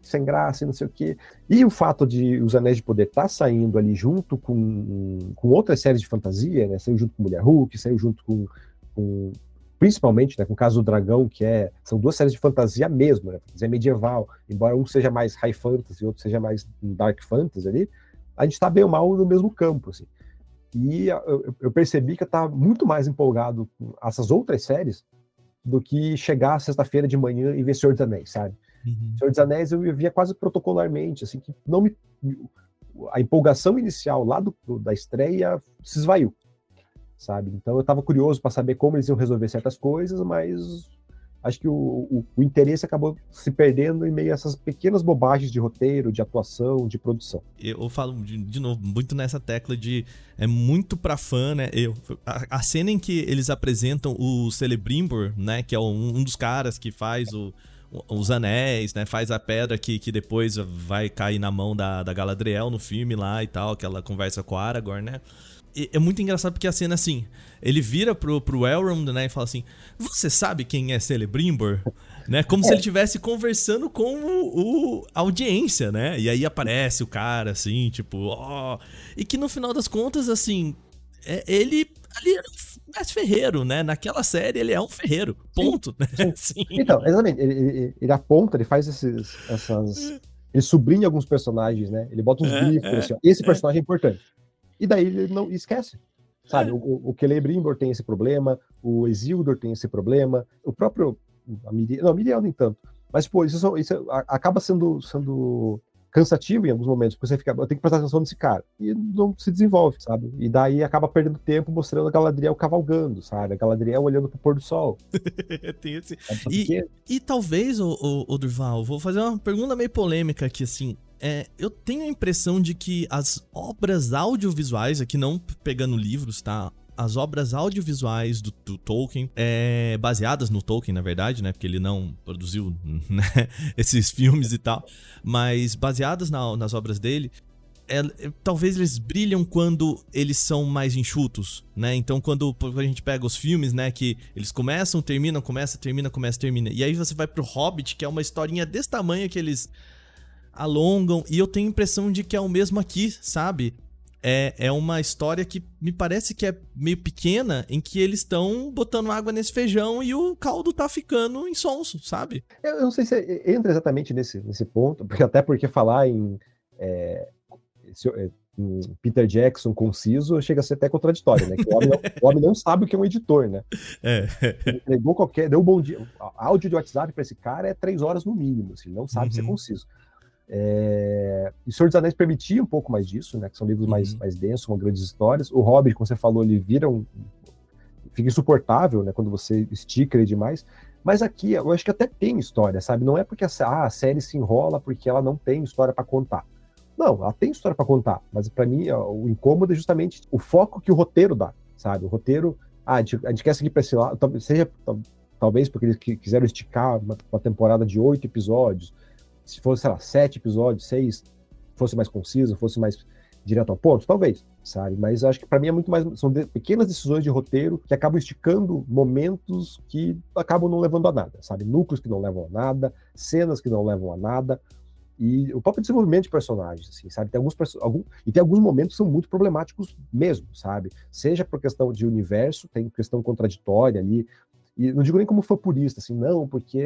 sem graça e não sei o quê. E o fato de Os Anéis de Poder tá saindo ali junto com outras séries de fantasia, né? Saiu junto com Mulher Hulk, saiu junto com principalmente, né, com o caso do Dragão, que são 2 séries de fantasia mesmo, né? Fantasia medieval, embora um seja mais high fantasy e outro seja mais dark fantasy ali, a gente tá bem ou mal no mesmo campo, assim. E eu percebi que eu tava muito mais empolgado com essas outras séries do que chegar sexta-feira de manhã e ver Senhor dos Anéis, sabe? Uhum. Senhor dos Anéis eu via quase protocolarmente, assim, que não me... A empolgação inicial lá da estreia se esvaiu, sabe? Então eu tava curioso para saber como eles iam resolver certas coisas, mas acho que o interesse acabou se perdendo em meio a essas pequenas bobagens de roteiro, de atuação, de produção. Eu falo, de novo, muito nessa tecla de... É muito pra fã, né? A cena em que eles apresentam o Celebrimbor, né? Que é um dos caras que faz os anéis, né? Faz a pedra que depois vai cair na mão da Galadriel no filme lá e tal, que ela conversa com o Aragorn, né? É muito engraçado porque a cena, assim, ele vira pro Elrond, né, e fala assim, você sabe quem é Celebrimbor? Né, como se ele estivesse conversando com a audiência, né, e aí aparece o cara, assim, tipo, ó... Oh! E que no final das contas, assim, ele ali era um ferreiro, né, naquela série ele é um ferreiro, ponto, né, assim. Então, exatamente, ele aponta, ele faz essas... Ele sublinha alguns personagens, né, ele bota uns grifos, assim, ó, esse personagem é importante. E daí ele não esquece, sabe? O Celebrimbor tem esse problema, o Isildur tem esse problema, o próprio... a Miriel nem tanto. Mas, pô, isso acaba sendo cansativo em alguns momentos, porque você fica, eu tenho que prestar atenção nesse cara. E não se desenvolve, sabe? E daí acaba perdendo tempo mostrando a Galadriel cavalgando, sabe? A Galadriel olhando pro pôr do sol. Tem esse... E talvez, o Durval, vou fazer uma pergunta meio polêmica aqui, assim... Eu tenho a impressão de que as obras audiovisuais, aqui não pegando livros, tá? As obras audiovisuais do Tolkien, baseadas no Tolkien, na verdade, né? Porque ele não produziu, né, esses filmes e tal, mas baseadas nas obras dele, talvez eles brilham quando eles são mais enxutos, né? Então, quando a gente pega os filmes, né, que eles começam, terminam, começa, termina, começa, termina. E aí você vai pro Hobbit, que é uma historinha desse tamanho que eles... alongam, e eu tenho a impressão de que é o mesmo aqui, sabe? É uma história que me parece que é meio pequena, em que eles estão botando água nesse feijão e o caldo tá ficando insonso, sabe? Eu não sei se entra exatamente nesse ponto, porque até porque falar em Peter Jackson conciso chega a ser até contraditório, né? Que o homem não sabe o que é um editor, né? Deu um bom dia. Áudio de WhatsApp pra esse cara é 3 horas no mínimo, assim, não sabe ser conciso. E Senhor dos Anéis permitia um pouco mais disso, né? Que são livros mais densos, com grandes histórias. O Hobbit, como você falou, ele vira fica insuportável, né? Quando você estica ele demais. Mas aqui, eu acho que até tem história, sabe? Não é porque a série se enrola porque ela não tem história para contar. Não, ela tem história para contar. Mas para mim, o incômodo é justamente o foco que o roteiro dá, sabe? O roteiro, a gente quer seguir para esse lado, seja talvez porque eles quiseram esticar uma temporada de 8 episódios, se fosse, sei lá, 7 episódios, 6, fosse mais conciso, fosse mais direto ao ponto, talvez, sabe? Mas acho que para mim é muito mais, são pequenas decisões de roteiro que acabam esticando momentos que acabam não levando a nada, sabe? Núcleos que não levam a nada, cenas que não levam a nada, e o próprio desenvolvimento de personagens, assim, sabe? Tem alguns momentos que são muito problemáticos mesmo, sabe? Seja por questão de universo, tem questão contraditória ali, e não digo nem como fã-purista, assim, não, porque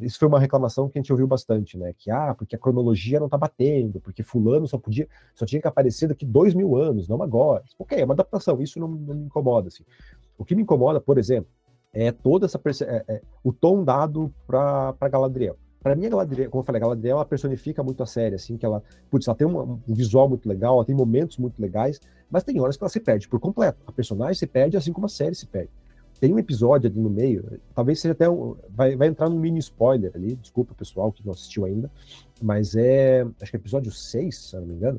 isso foi uma reclamação que a gente ouviu bastante, né? Que, porque a cronologia não tá batendo, porque fulano só tinha que aparecer daqui 2.000 anos, não agora. Ok, é uma adaptação, isso não me incomoda, assim. O que me incomoda, por exemplo, é toda essa o tom dado pra Galadriel. Pra mim, a Galadriel, como eu falei, a Galadriel, ela personifica muito a série, assim, que ela, putz, ela tem um visual muito legal, ela tem momentos muito legais, mas tem horas que ela se perde por completo. A personagem se perde, assim como a série se perde. Tem um episódio ali no meio, talvez seja até vai entrar num mini spoiler ali, desculpa pessoal que não assistiu ainda, mas acho que é episódio 6, se eu não me engano,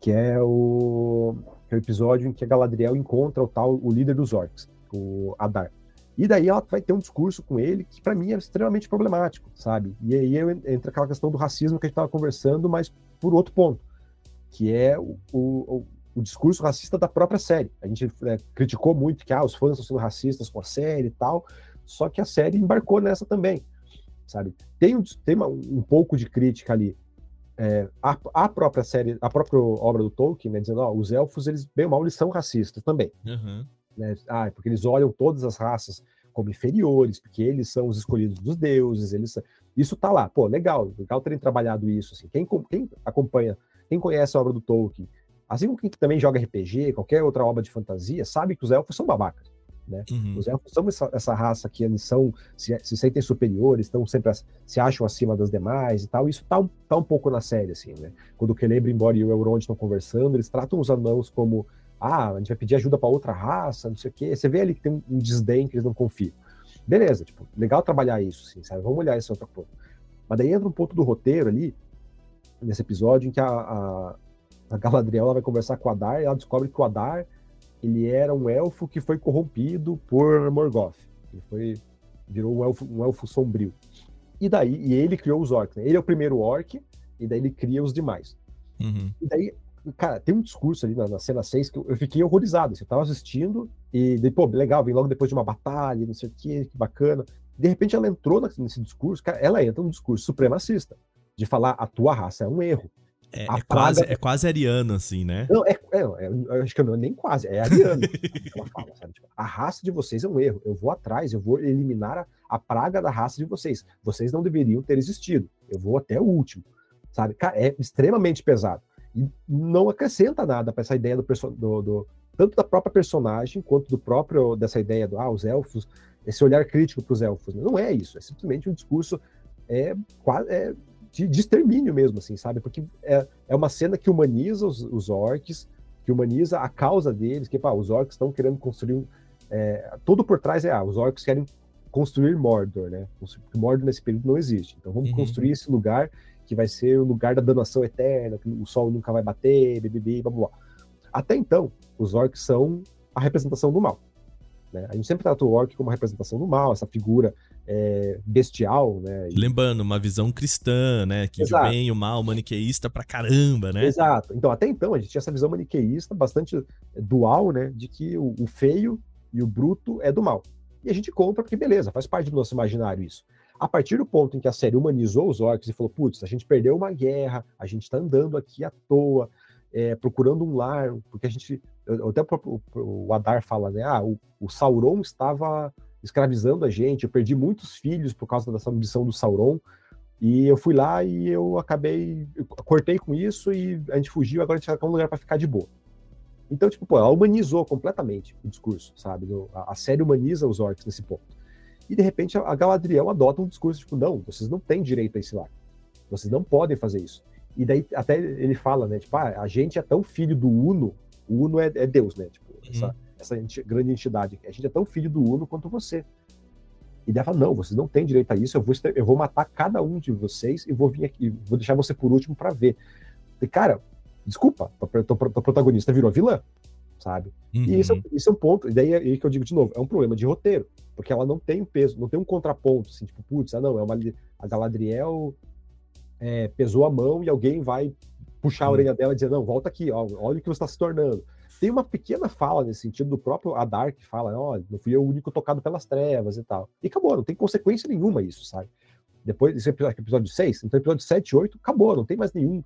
que é o episódio em que a Galadriel encontra o líder dos orcs, o Adar. E daí ela vai ter um discurso com ele que pra mim é extremamente problemático, sabe? E aí entra aquela questão do racismo que a gente tava conversando, mas por outro ponto, que é o discurso racista da própria série. A gente criticou muito que os fãs estão sendo racistas com a série e tal, só que a série embarcou nessa também, sabe? Tem um pouco de crítica ali à própria série, à própria obra do Tolkien, né, dizendo, os elfos, eles bem ou mal, eles são racistas também. Uhum. Né? Porque eles olham todas as raças como inferiores, porque eles são os escolhidos dos deuses, isso tá lá. Pô, legal terem trabalhado isso, assim. Quem acompanha, quem conhece a obra do Tolkien, assim como quem também joga RPG, qualquer outra obra de fantasia, sabe que os elfos são babacas, né? Uhum. Os elfos são essa raça que eles se sentem superiores, estão sempre se acham acima das demais e tal. Isso tá um pouco na série, assim, né? Quando o Celebrimbor e o Elrond estão conversando, eles tratam os anãos como, a gente vai pedir ajuda para outra raça, não sei o quê. Você vê ali que tem um desdém que eles não confiam. Beleza, tipo, legal trabalhar isso, assim, sabe? Vamos olhar esse outro ponto. Mas daí entra um ponto do roteiro ali, nesse episódio, em que a Galadriel ela vai conversar com o Adar, e ela descobre que o Adar, ele era um elfo que foi corrompido por Morgoth. Ele virou um elfo sombrio. E ele criou os orcs, né? Ele é o primeiro orc, e daí ele cria os demais. Uhum. E daí, cara, tem um discurso ali na cena 6 que eu fiquei horrorizado. Assim, eu tava assistindo, e daí, pô, legal, vem logo depois de uma batalha, não sei o que bacana. De repente ela entrou nesse discurso, cara, ela entra num discurso supremacista, de falar, a tua raça é um erro. É quase ariano, assim, né? Não, acho que nem quase, é ariano. Ela fala, sabe? Tipo, a raça de vocês é um erro, eu vou atrás, eu vou eliminar a praga da raça de vocês. Vocês não deveriam ter existido, eu vou até o último, sabe? Cara, é extremamente pesado. E não acrescenta nada pra essa ideia tanto da própria personagem, quanto dessa ideia do, os elfos, esse olhar crítico pros elfos. Né? Não é isso, é simplesmente um discurso quase... De extermínio mesmo, assim, sabe? Porque é uma cena que humaniza os orcs, que humaniza a causa deles, que, os orcs estão querendo construir... tudo por trás os orcs querem construir Mordor, né? Mordor nesse período não existe. Então vamos construir esse lugar que vai ser o lugar da danação eterna, que o sol nunca vai bater, blá, blá, blá. Até então, os orcs são a representação do mal. Né? A gente sempre trata o orc como a representação do mal, essa figura bestial, né? Lembrando, uma visão cristã, né? Que o bem e o mal, maniqueísta pra caramba, né? Exato. Então, até então, a gente tinha essa visão maniqueísta bastante dual, né? De que o feio e o bruto é do mal. E a gente compra porque, beleza, faz parte do nosso imaginário isso. A partir do ponto em que a série humanizou os orcs e falou, putz, a gente perdeu uma guerra, a gente tá andando aqui à toa, procurando um lar, porque a gente... Até o Adar fala, né? O Sauron estava escravizando a gente, eu perdi muitos filhos por causa dessa ambição do Sauron, e eu fui lá e eu cortei com isso e a gente fugiu, agora a gente vai para um lugar para ficar de boa. Então, tipo, ela humanizou completamente o discurso, sabe? A série humaniza os orcs nesse ponto. E, de repente, a Galadriel adota um discurso, tipo, não, vocês não têm direito a esse lar. Vocês não podem fazer isso. E daí, até ele fala, né? Tipo, a gente é tão filho do Uno. O Uno é Deus, né? Tipo, essa grande entidade. A gente é tão filho do Uno quanto você. E daí ela fala, não, vocês não têm direito a isso, eu vou matar cada um de vocês e vou vir aqui, vou deixar você por último pra ver. E, cara, desculpa, o protagonista virou vilã. sabe? Uhum. E isso é um ponto, e daí é aí que eu digo de novo, é um problema de roteiro, porque ela não tem um peso, não tem um contraponto, assim, tipo, putz, ah, não, a Galadriel pesou a mão e alguém vai puxar a orelha dela e dizer, não, volta aqui, ó, olha o que você está se tornando. Tem uma pequena fala nesse sentido do próprio Adar, que fala, ó, não fui eu o único tocado pelas trevas e tal. E acabou, não tem consequência nenhuma isso, sabe? Depois, esse episódio 6, então episódio 7 e 8, acabou, não tem mais nenhum.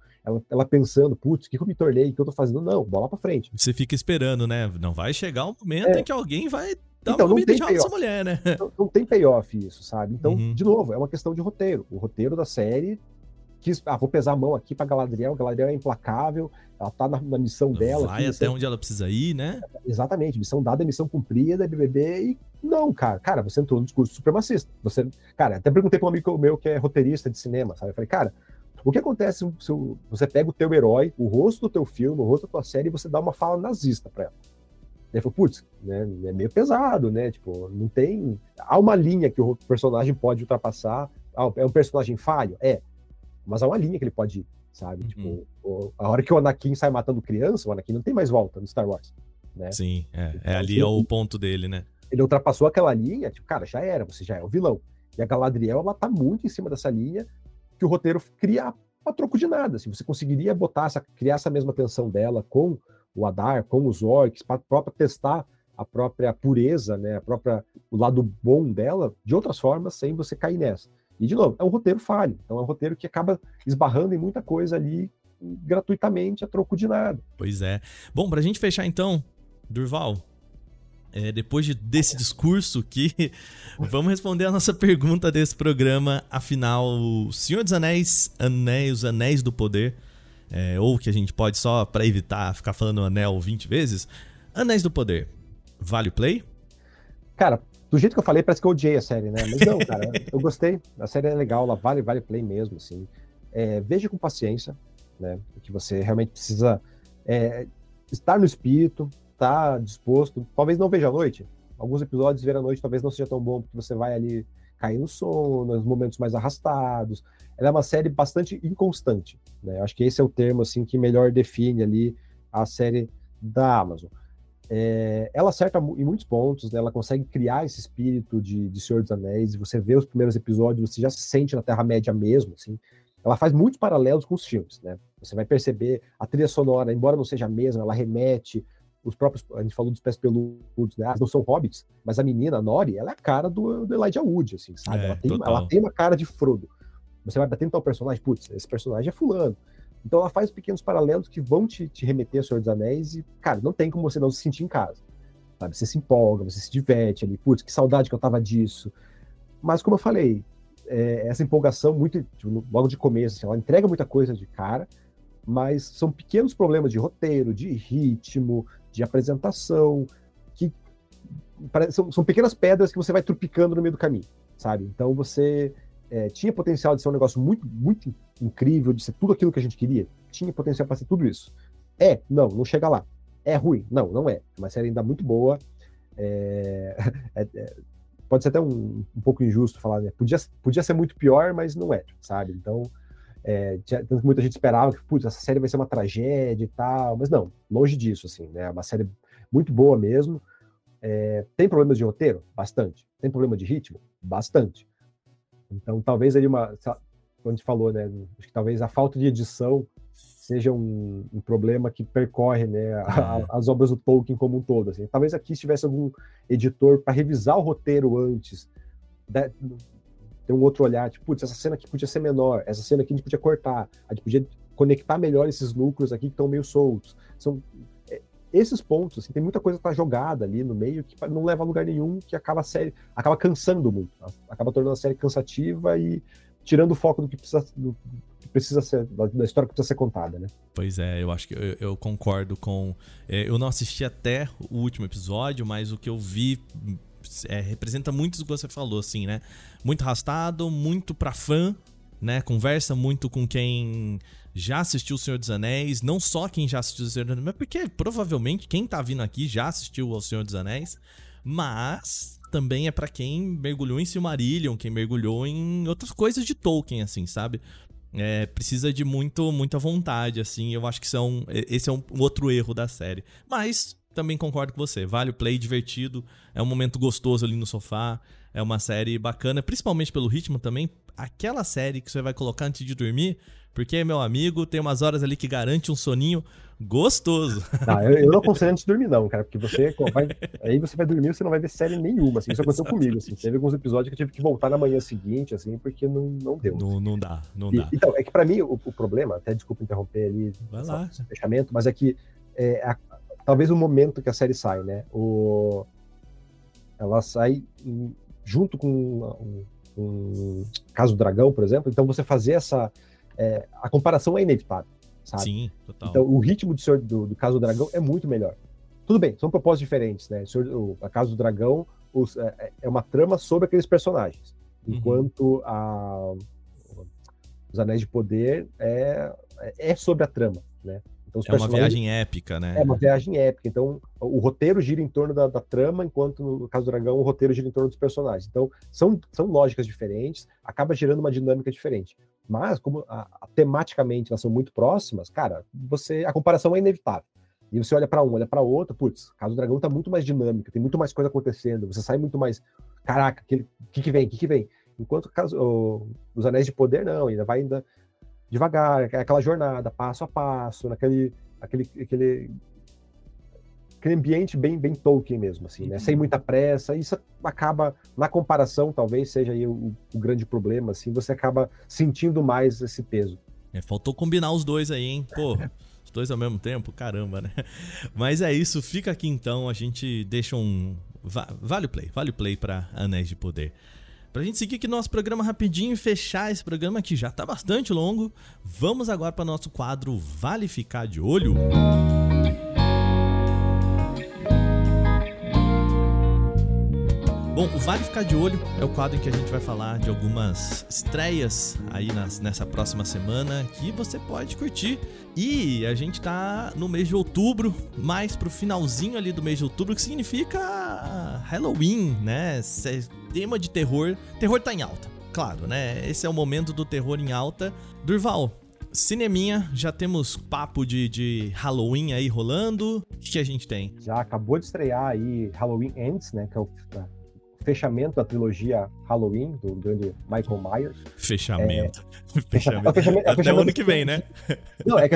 Ela pensando, putz, o que eu me tornei, o que eu tô fazendo? Não, bola pra frente. Você fica esperando, né? Não vai chegar um momento em que alguém vai dar uma comida de essa mulher, né? Então, não tem payoff isso, sabe? Então, de novo, é uma questão de roteiro. O roteiro da série quis, vou pesar a mão aqui pra Galadriel, Galadriel é implacável, ela tá na missão dela. Vai aqui, até onde ela precisa ir, né? Exatamente, missão dada, missão cumprida, BBB, e não, cara, você entrou no discurso supremacista. Você, cara, até perguntei pra um amigo meu que é roteirista de cinema, sabe? Eu falei, cara, o que acontece se você pega o teu herói, o rosto do teu filme, o rosto da tua série, e você dá uma fala nazista pra ela? Ele falou, putz, né, é meio pesado, né? Tipo, não tem... Há uma linha que o personagem pode ultrapassar. Ah, é um personagem falho? É. Mas há uma linha que ele pode ir, sabe? Uhum. Tipo, a hora que o Anakin sai matando criança, o Anakin não tem mais volta no Star Wars, né? Sim, então, ali é o ponto dele, né? Ele ultrapassou aquela linha, tipo, cara, já era, você já é o vilão. E a Galadriel, ela tá muito em cima dessa linha que o roteiro cria a troco de nada. Assim, você conseguiria criar essa mesma tensão dela com o Adar, com os orcs, para testar a própria pureza, né, o lado bom dela, de outras formas, sem você cair nessa. E, de novo, é um roteiro falho. Então é um roteiro que acaba esbarrando em muita coisa ali gratuitamente, a troco de nada. Pois é. Bom, pra gente fechar, então, Durval... depois desse discurso aqui, vamos responder a nossa pergunta desse programa. Afinal, O Senhor dos Anéis, Os Anéis do Poder, ou que a gente pode só, para evitar ficar falando anel 20 vezes, Anéis do Poder, vale o play? Cara, do jeito que eu falei, parece que eu odiei a série, né? Mas não, cara, eu gostei. A série é legal, ela vale play mesmo, assim. Veja com paciência, né? Que você realmente precisa estar no espírito, tá disposto, talvez não veja à noite, alguns episódios ver à noite talvez não seja tão bom, porque você vai ali cair no sono, nos momentos mais arrastados. Ela é uma série bastante inconstante, né? Acho que esse é o termo, assim, que melhor define ali a série da Amazon. Ela acerta em muitos pontos, né? Ela consegue criar esse espírito de Senhor dos Anéis, e você vê os primeiros episódios, você já se sente na Terra-média mesmo, assim. Ela faz muitos paralelos com os filmes, né? Você vai perceber a trilha sonora, embora não seja a mesma, ela remete. Os próprios, a gente falou dos pés peludos, né? Não são hobbits, mas a menina, a Nori, ela é a cara do Elijah Wood, assim, sabe? Ela tem uma cara de Frodo. Você vai batendo tal personagem, putz, esse personagem é fulano. Então ela faz pequenos paralelos que vão te remeter ao Senhor dos Anéis e, cara, não tem como você não se sentir em casa, sabe? Você se empolga, você se diverte ali, putz, que saudade que eu tava disso. Mas, como eu falei, essa empolgação, muito tipo, logo de começo, assim, ela entrega muita coisa de cara, mas são pequenos problemas de roteiro, de ritmo, de apresentação, que são pequenas pedras que você vai trupicando no meio do caminho, sabe? Então você tinha potencial de ser um negócio muito, muito incrível, de ser tudo aquilo que a gente queria, tinha potencial para ser tudo isso. Não chega lá. É ruim? Não é. É uma série ainda muito boa, pode ser até um pouco injusto falar, né? Podia ser muito pior, mas não é, sabe? Então... muita gente esperava que, putz, essa série vai ser uma tragédia e tal, mas não, longe disso, assim, né? É uma série muito boa mesmo. Tem problemas de roteiro? Bastante. Tem problema de ritmo? Bastante. Então, talvez ali como a gente falou, né? Acho que talvez a falta de edição seja um problema que percorre, né, as obras do Tolkien como um todo, assim. Talvez aqui estivesse algum editor para revisar o roteiro antes, ter um outro olhar, tipo, putz, essa cena aqui podia ser menor, essa cena aqui a gente podia cortar, a gente podia conectar melhor esses núcleos aqui que estão meio soltos. São esses pontos, assim, tem muita coisa que tá jogada ali no meio que não leva a lugar nenhum, que acaba a série, acaba cansando muito, acaba tornando a série cansativa e tirando o foco do que precisa, ser, da história que precisa ser contada, né? Pois é, eu acho que eu concordo com... eu não assisti até o último episódio, mas o que eu vi... representa muito o que você falou, assim, né? Muito arrastado, muito pra fã, né? Conversa muito com quem já assistiu O Senhor dos Anéis, não só quem já assistiu O Senhor dos Anéis, mas porque provavelmente quem tá vindo aqui já assistiu ao Senhor dos Anéis, mas também é pra quem mergulhou em Silmarillion, quem mergulhou em outras coisas de Tolkien, assim, sabe? Precisa de muita vontade, assim. Eu acho que esse é um outro erro da série. Mas também concordo com você. Vale o play, divertido, é um momento gostoso ali no sofá, é uma série bacana, principalmente pelo ritmo também. Aquela série que você vai colocar antes de dormir, porque, meu amigo, tem umas horas ali que garante um soninho gostoso. Não, eu não aconselho antes de dormir, não, cara, porque você vai, aí você vai dormir e você não vai ver série nenhuma, assim. Isso aconteceu comigo, assim. Teve alguns episódios que eu tive que voltar na manhã seguinte, assim, porque não deu. Assim. Não dá. Então, é que pra mim o problema, até desculpa interromper ali, vai lá, o fechamento, mas é que talvez o momento que a série sai, né? Ela sai junto com um Caso do Dragão, por exemplo. Então você fazer essa... a comparação é inevitável, sabe? Sim, total. Então o ritmo do Caso do Dragão é muito melhor. Tudo bem, são propostas diferentes, né? A Caso do Dragão é uma trama sobre aqueles personagens. Uhum. Enquanto Os Anéis de Poder é sobre a trama, né? Então, é uma viagem épica, né? É uma viagem épica. Então, o roteiro gira em torno da trama, enquanto, no caso do Dragão, o roteiro gira em torno dos personagens. Então, são lógicas diferentes, acaba gerando uma dinâmica diferente. Mas, como tematicamente elas são muito próximas, cara, a comparação é inevitável. E você olha pra um, olha pra outro, putz, Caso do Dragão tá muito mais dinâmica, tem muito mais coisa acontecendo, você sai muito mais, caraca, o que vem? Enquanto Os Anéis de Poder, não, ainda vai devagar, aquela jornada, passo a passo, naquele ambiente bem Tolkien mesmo, assim, né? Sem muita pressa, isso acaba, na comparação, talvez seja aí o grande problema, assim, você acaba sentindo mais esse peso. Faltou combinar os dois aí, hein? Pô, os dois ao mesmo tempo? Caramba, né? Mas é isso, fica aqui então, a gente deixa um... Vale o play para Anéis de Poder. Pra gente seguir aqui nosso programa rapidinho e fechar esse programa que já tá bastante longo, vamos agora para nosso quadro Vale Ficar de Olho. Bom, o Vale Ficar de Olho é o quadro em que a gente vai falar de algumas estreias aí nessa próxima semana que você pode curtir. E a gente tá no mês de outubro, mais pro finalzinho ali do mês de outubro, que significa Halloween, né? Tema de terror. Terror tá em alta, claro, né? Esse é o momento do terror em alta. Durval, cineminha, já temos papo de Halloween aí rolando. O que a gente tem? Já acabou de estrear aí Halloween Ends, né? Que é o fechamento da trilogia Halloween, do grande Michael Myers. Fechamento. Até o ano que vem, né? Não, é que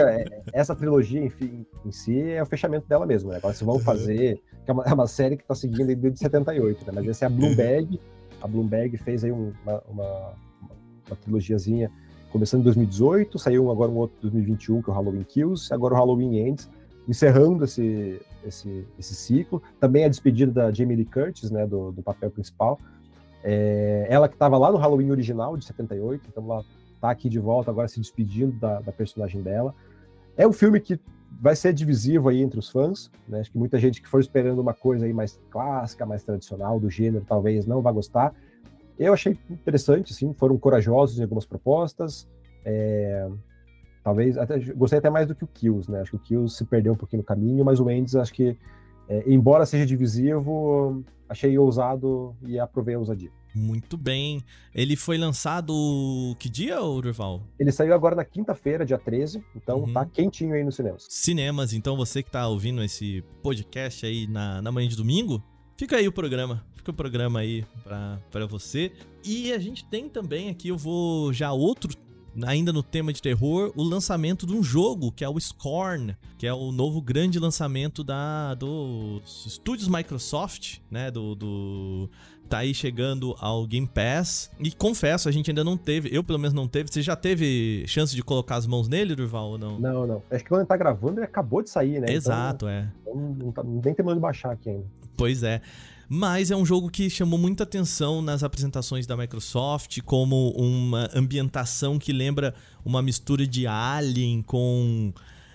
essa trilogia, enfim, em si, é o fechamento dela mesmo, né? Agora vocês vão fazer... Que é uma série que tá seguindo desde 78, né? Mas essa é a Blumhouse. A Blumhouse fez aí uma trilogiazinha começando em 2018, saiu agora um outro em 2021, que é o Halloween Kills, agora o Halloween Ends, encerrando esse ciclo. Também a despedida da Jamie Lee Curtis, né, do papel principal. Ela que estava lá no Halloween original de 78, então ela tá aqui de volta agora se despedindo da personagem dela. É um filme que vai ser divisivo aí entre os fãs, né? Acho que muita gente que for esperando uma coisa aí mais clássica, mais tradicional do gênero, talvez não vá gostar. Eu achei interessante, sim, foram corajosos em algumas propostas. Talvez, gostei até mais do que o Kills, né? Acho que o Kills se perdeu um pouquinho no caminho, mas o Ends, acho que, embora seja divisivo, achei ousado e aprovei a ousadia. Muito bem. Ele foi lançado que dia, Durval? Ele saiu agora na quinta-feira, dia 13, então tá quentinho aí nos cinemas. Cinemas, então você que tá ouvindo esse podcast aí na manhã de domingo, fica aí o programa. Fica o programa aí pra você. E a gente tem também aqui, eu vou já outro... Ainda no tema de terror, o lançamento de um jogo, que é o Scorn, que é o novo grande lançamento dos estúdios Microsoft, né? Tá aí chegando ao Game Pass. E confesso, a gente ainda não teve, eu pelo menos não teve. Você já teve chance de colocar as mãos nele, Durval, ou não? Não. Acho que quando ele tá gravando, ele acabou de sair, né? Exato, então, Não tem tempo de baixar aqui ainda. Pois é. Mas é um jogo que chamou muita atenção nas apresentações da Microsoft, como uma ambientação que lembra uma mistura de Alien com,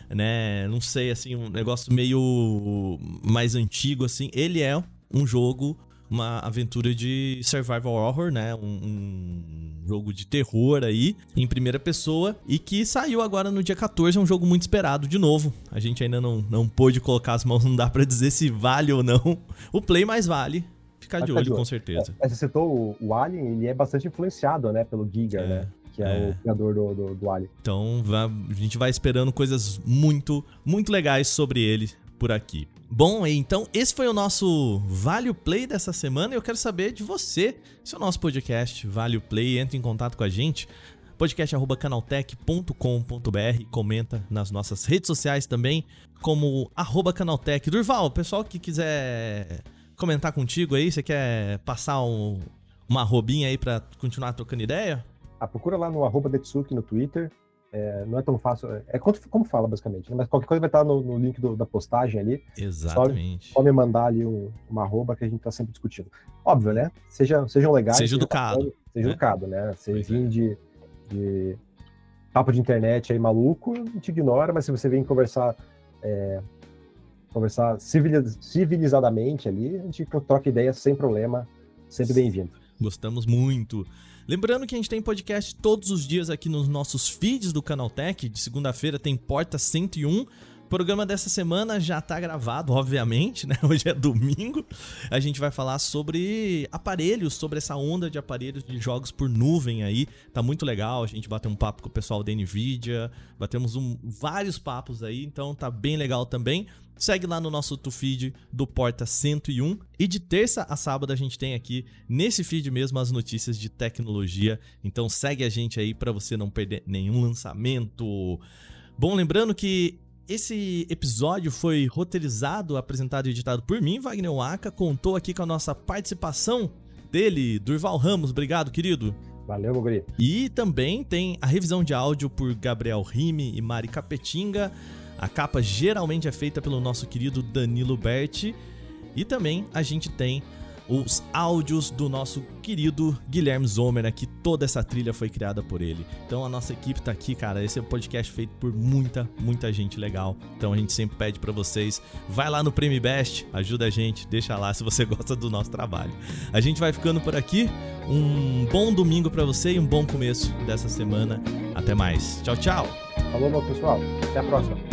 né, não sei, assim, um negócio meio mais antigo, assim. Ele é um jogo, uma aventura de survival horror, né, um jogo de terror aí, em primeira pessoa, e que saiu agora no dia 14, é um jogo muito esperado de novo. A gente ainda não pôde colocar as mãos, não dá pra dizer se vale ou não. O play mais vale, ficar de olho, com certeza. Você citou o Alien, ele é bastante influenciado, né, pelo Giger, né? Que é o criador do Alien. Então, a gente vai esperando coisas muito, muito legais sobre ele por aqui. Bom, então esse foi o nosso Vale Play dessa semana e eu quero saber de você, se o nosso podcast Vale Play, entre em contato com a gente, podcast@canaltech.com.br, comenta nas nossas redes sociais também, como @canaltech. Durval, o pessoal que quiser comentar contigo aí, você quer passar uma arrobinha aí pra continuar trocando ideia? Ah, procura lá no @detsuki no Twitter. É, não é tão fácil, é como fala basicamente, né? Mas qualquer coisa vai estar no link da postagem ali. Exatamente. Só me mandar ali uma arroba que a gente tá sempre discutindo. Óbvio, né? Sejam legais. Seja educado. Educado, né? Você vem de papo de internet aí maluco, te ignora, mas se você vem conversar civilizadamente ali, a gente troca ideia sem problema, sempre bem-vindo. Gostamos muito. Lembrando que a gente tem podcast todos os dias aqui nos nossos feeds do Canaltech. De segunda-feira tem Porta 101. O programa dessa semana já está gravado, obviamente, né? Hoje é domingo. A gente vai falar sobre aparelhos, sobre essa onda de aparelhos de jogos por nuvem aí. Tá muito legal, a gente bateu um papo com o pessoal da NVIDIA, batemos vários papos aí, então tá bem legal também. Segue lá no nosso feed do Porta 101. E de terça a sábado a gente tem aqui, nesse feed mesmo, as notícias de tecnologia. Então segue a gente aí para você não perder nenhum lançamento. Bom, lembrando que esse episódio foi roteirizado, apresentado e editado por mim, Wagner Waka. Contou aqui com a nossa participação dele, Duval Ramos. Obrigado, querido. Valeu, meu guri. E também tem a revisão de áudio por Gabriel Rime e Mari Capetinga. A capa geralmente é feita pelo nosso querido Danilo Berti. E também a gente tem os áudios do nosso querido Guilherme Zomer aqui. Toda essa trilha foi criada por ele. Então a nossa equipe tá aqui, cara. Esse é um podcast feito por muita, muita gente legal. Então a gente sempre pede pra vocês, vai lá no Prêmio Best, ajuda a gente, deixa lá se você gosta do nosso trabalho. A gente vai ficando por aqui. Um bom domingo pra você e um bom começo dessa semana. Até mais. Tchau, tchau. Falou, meu pessoal. Até a próxima.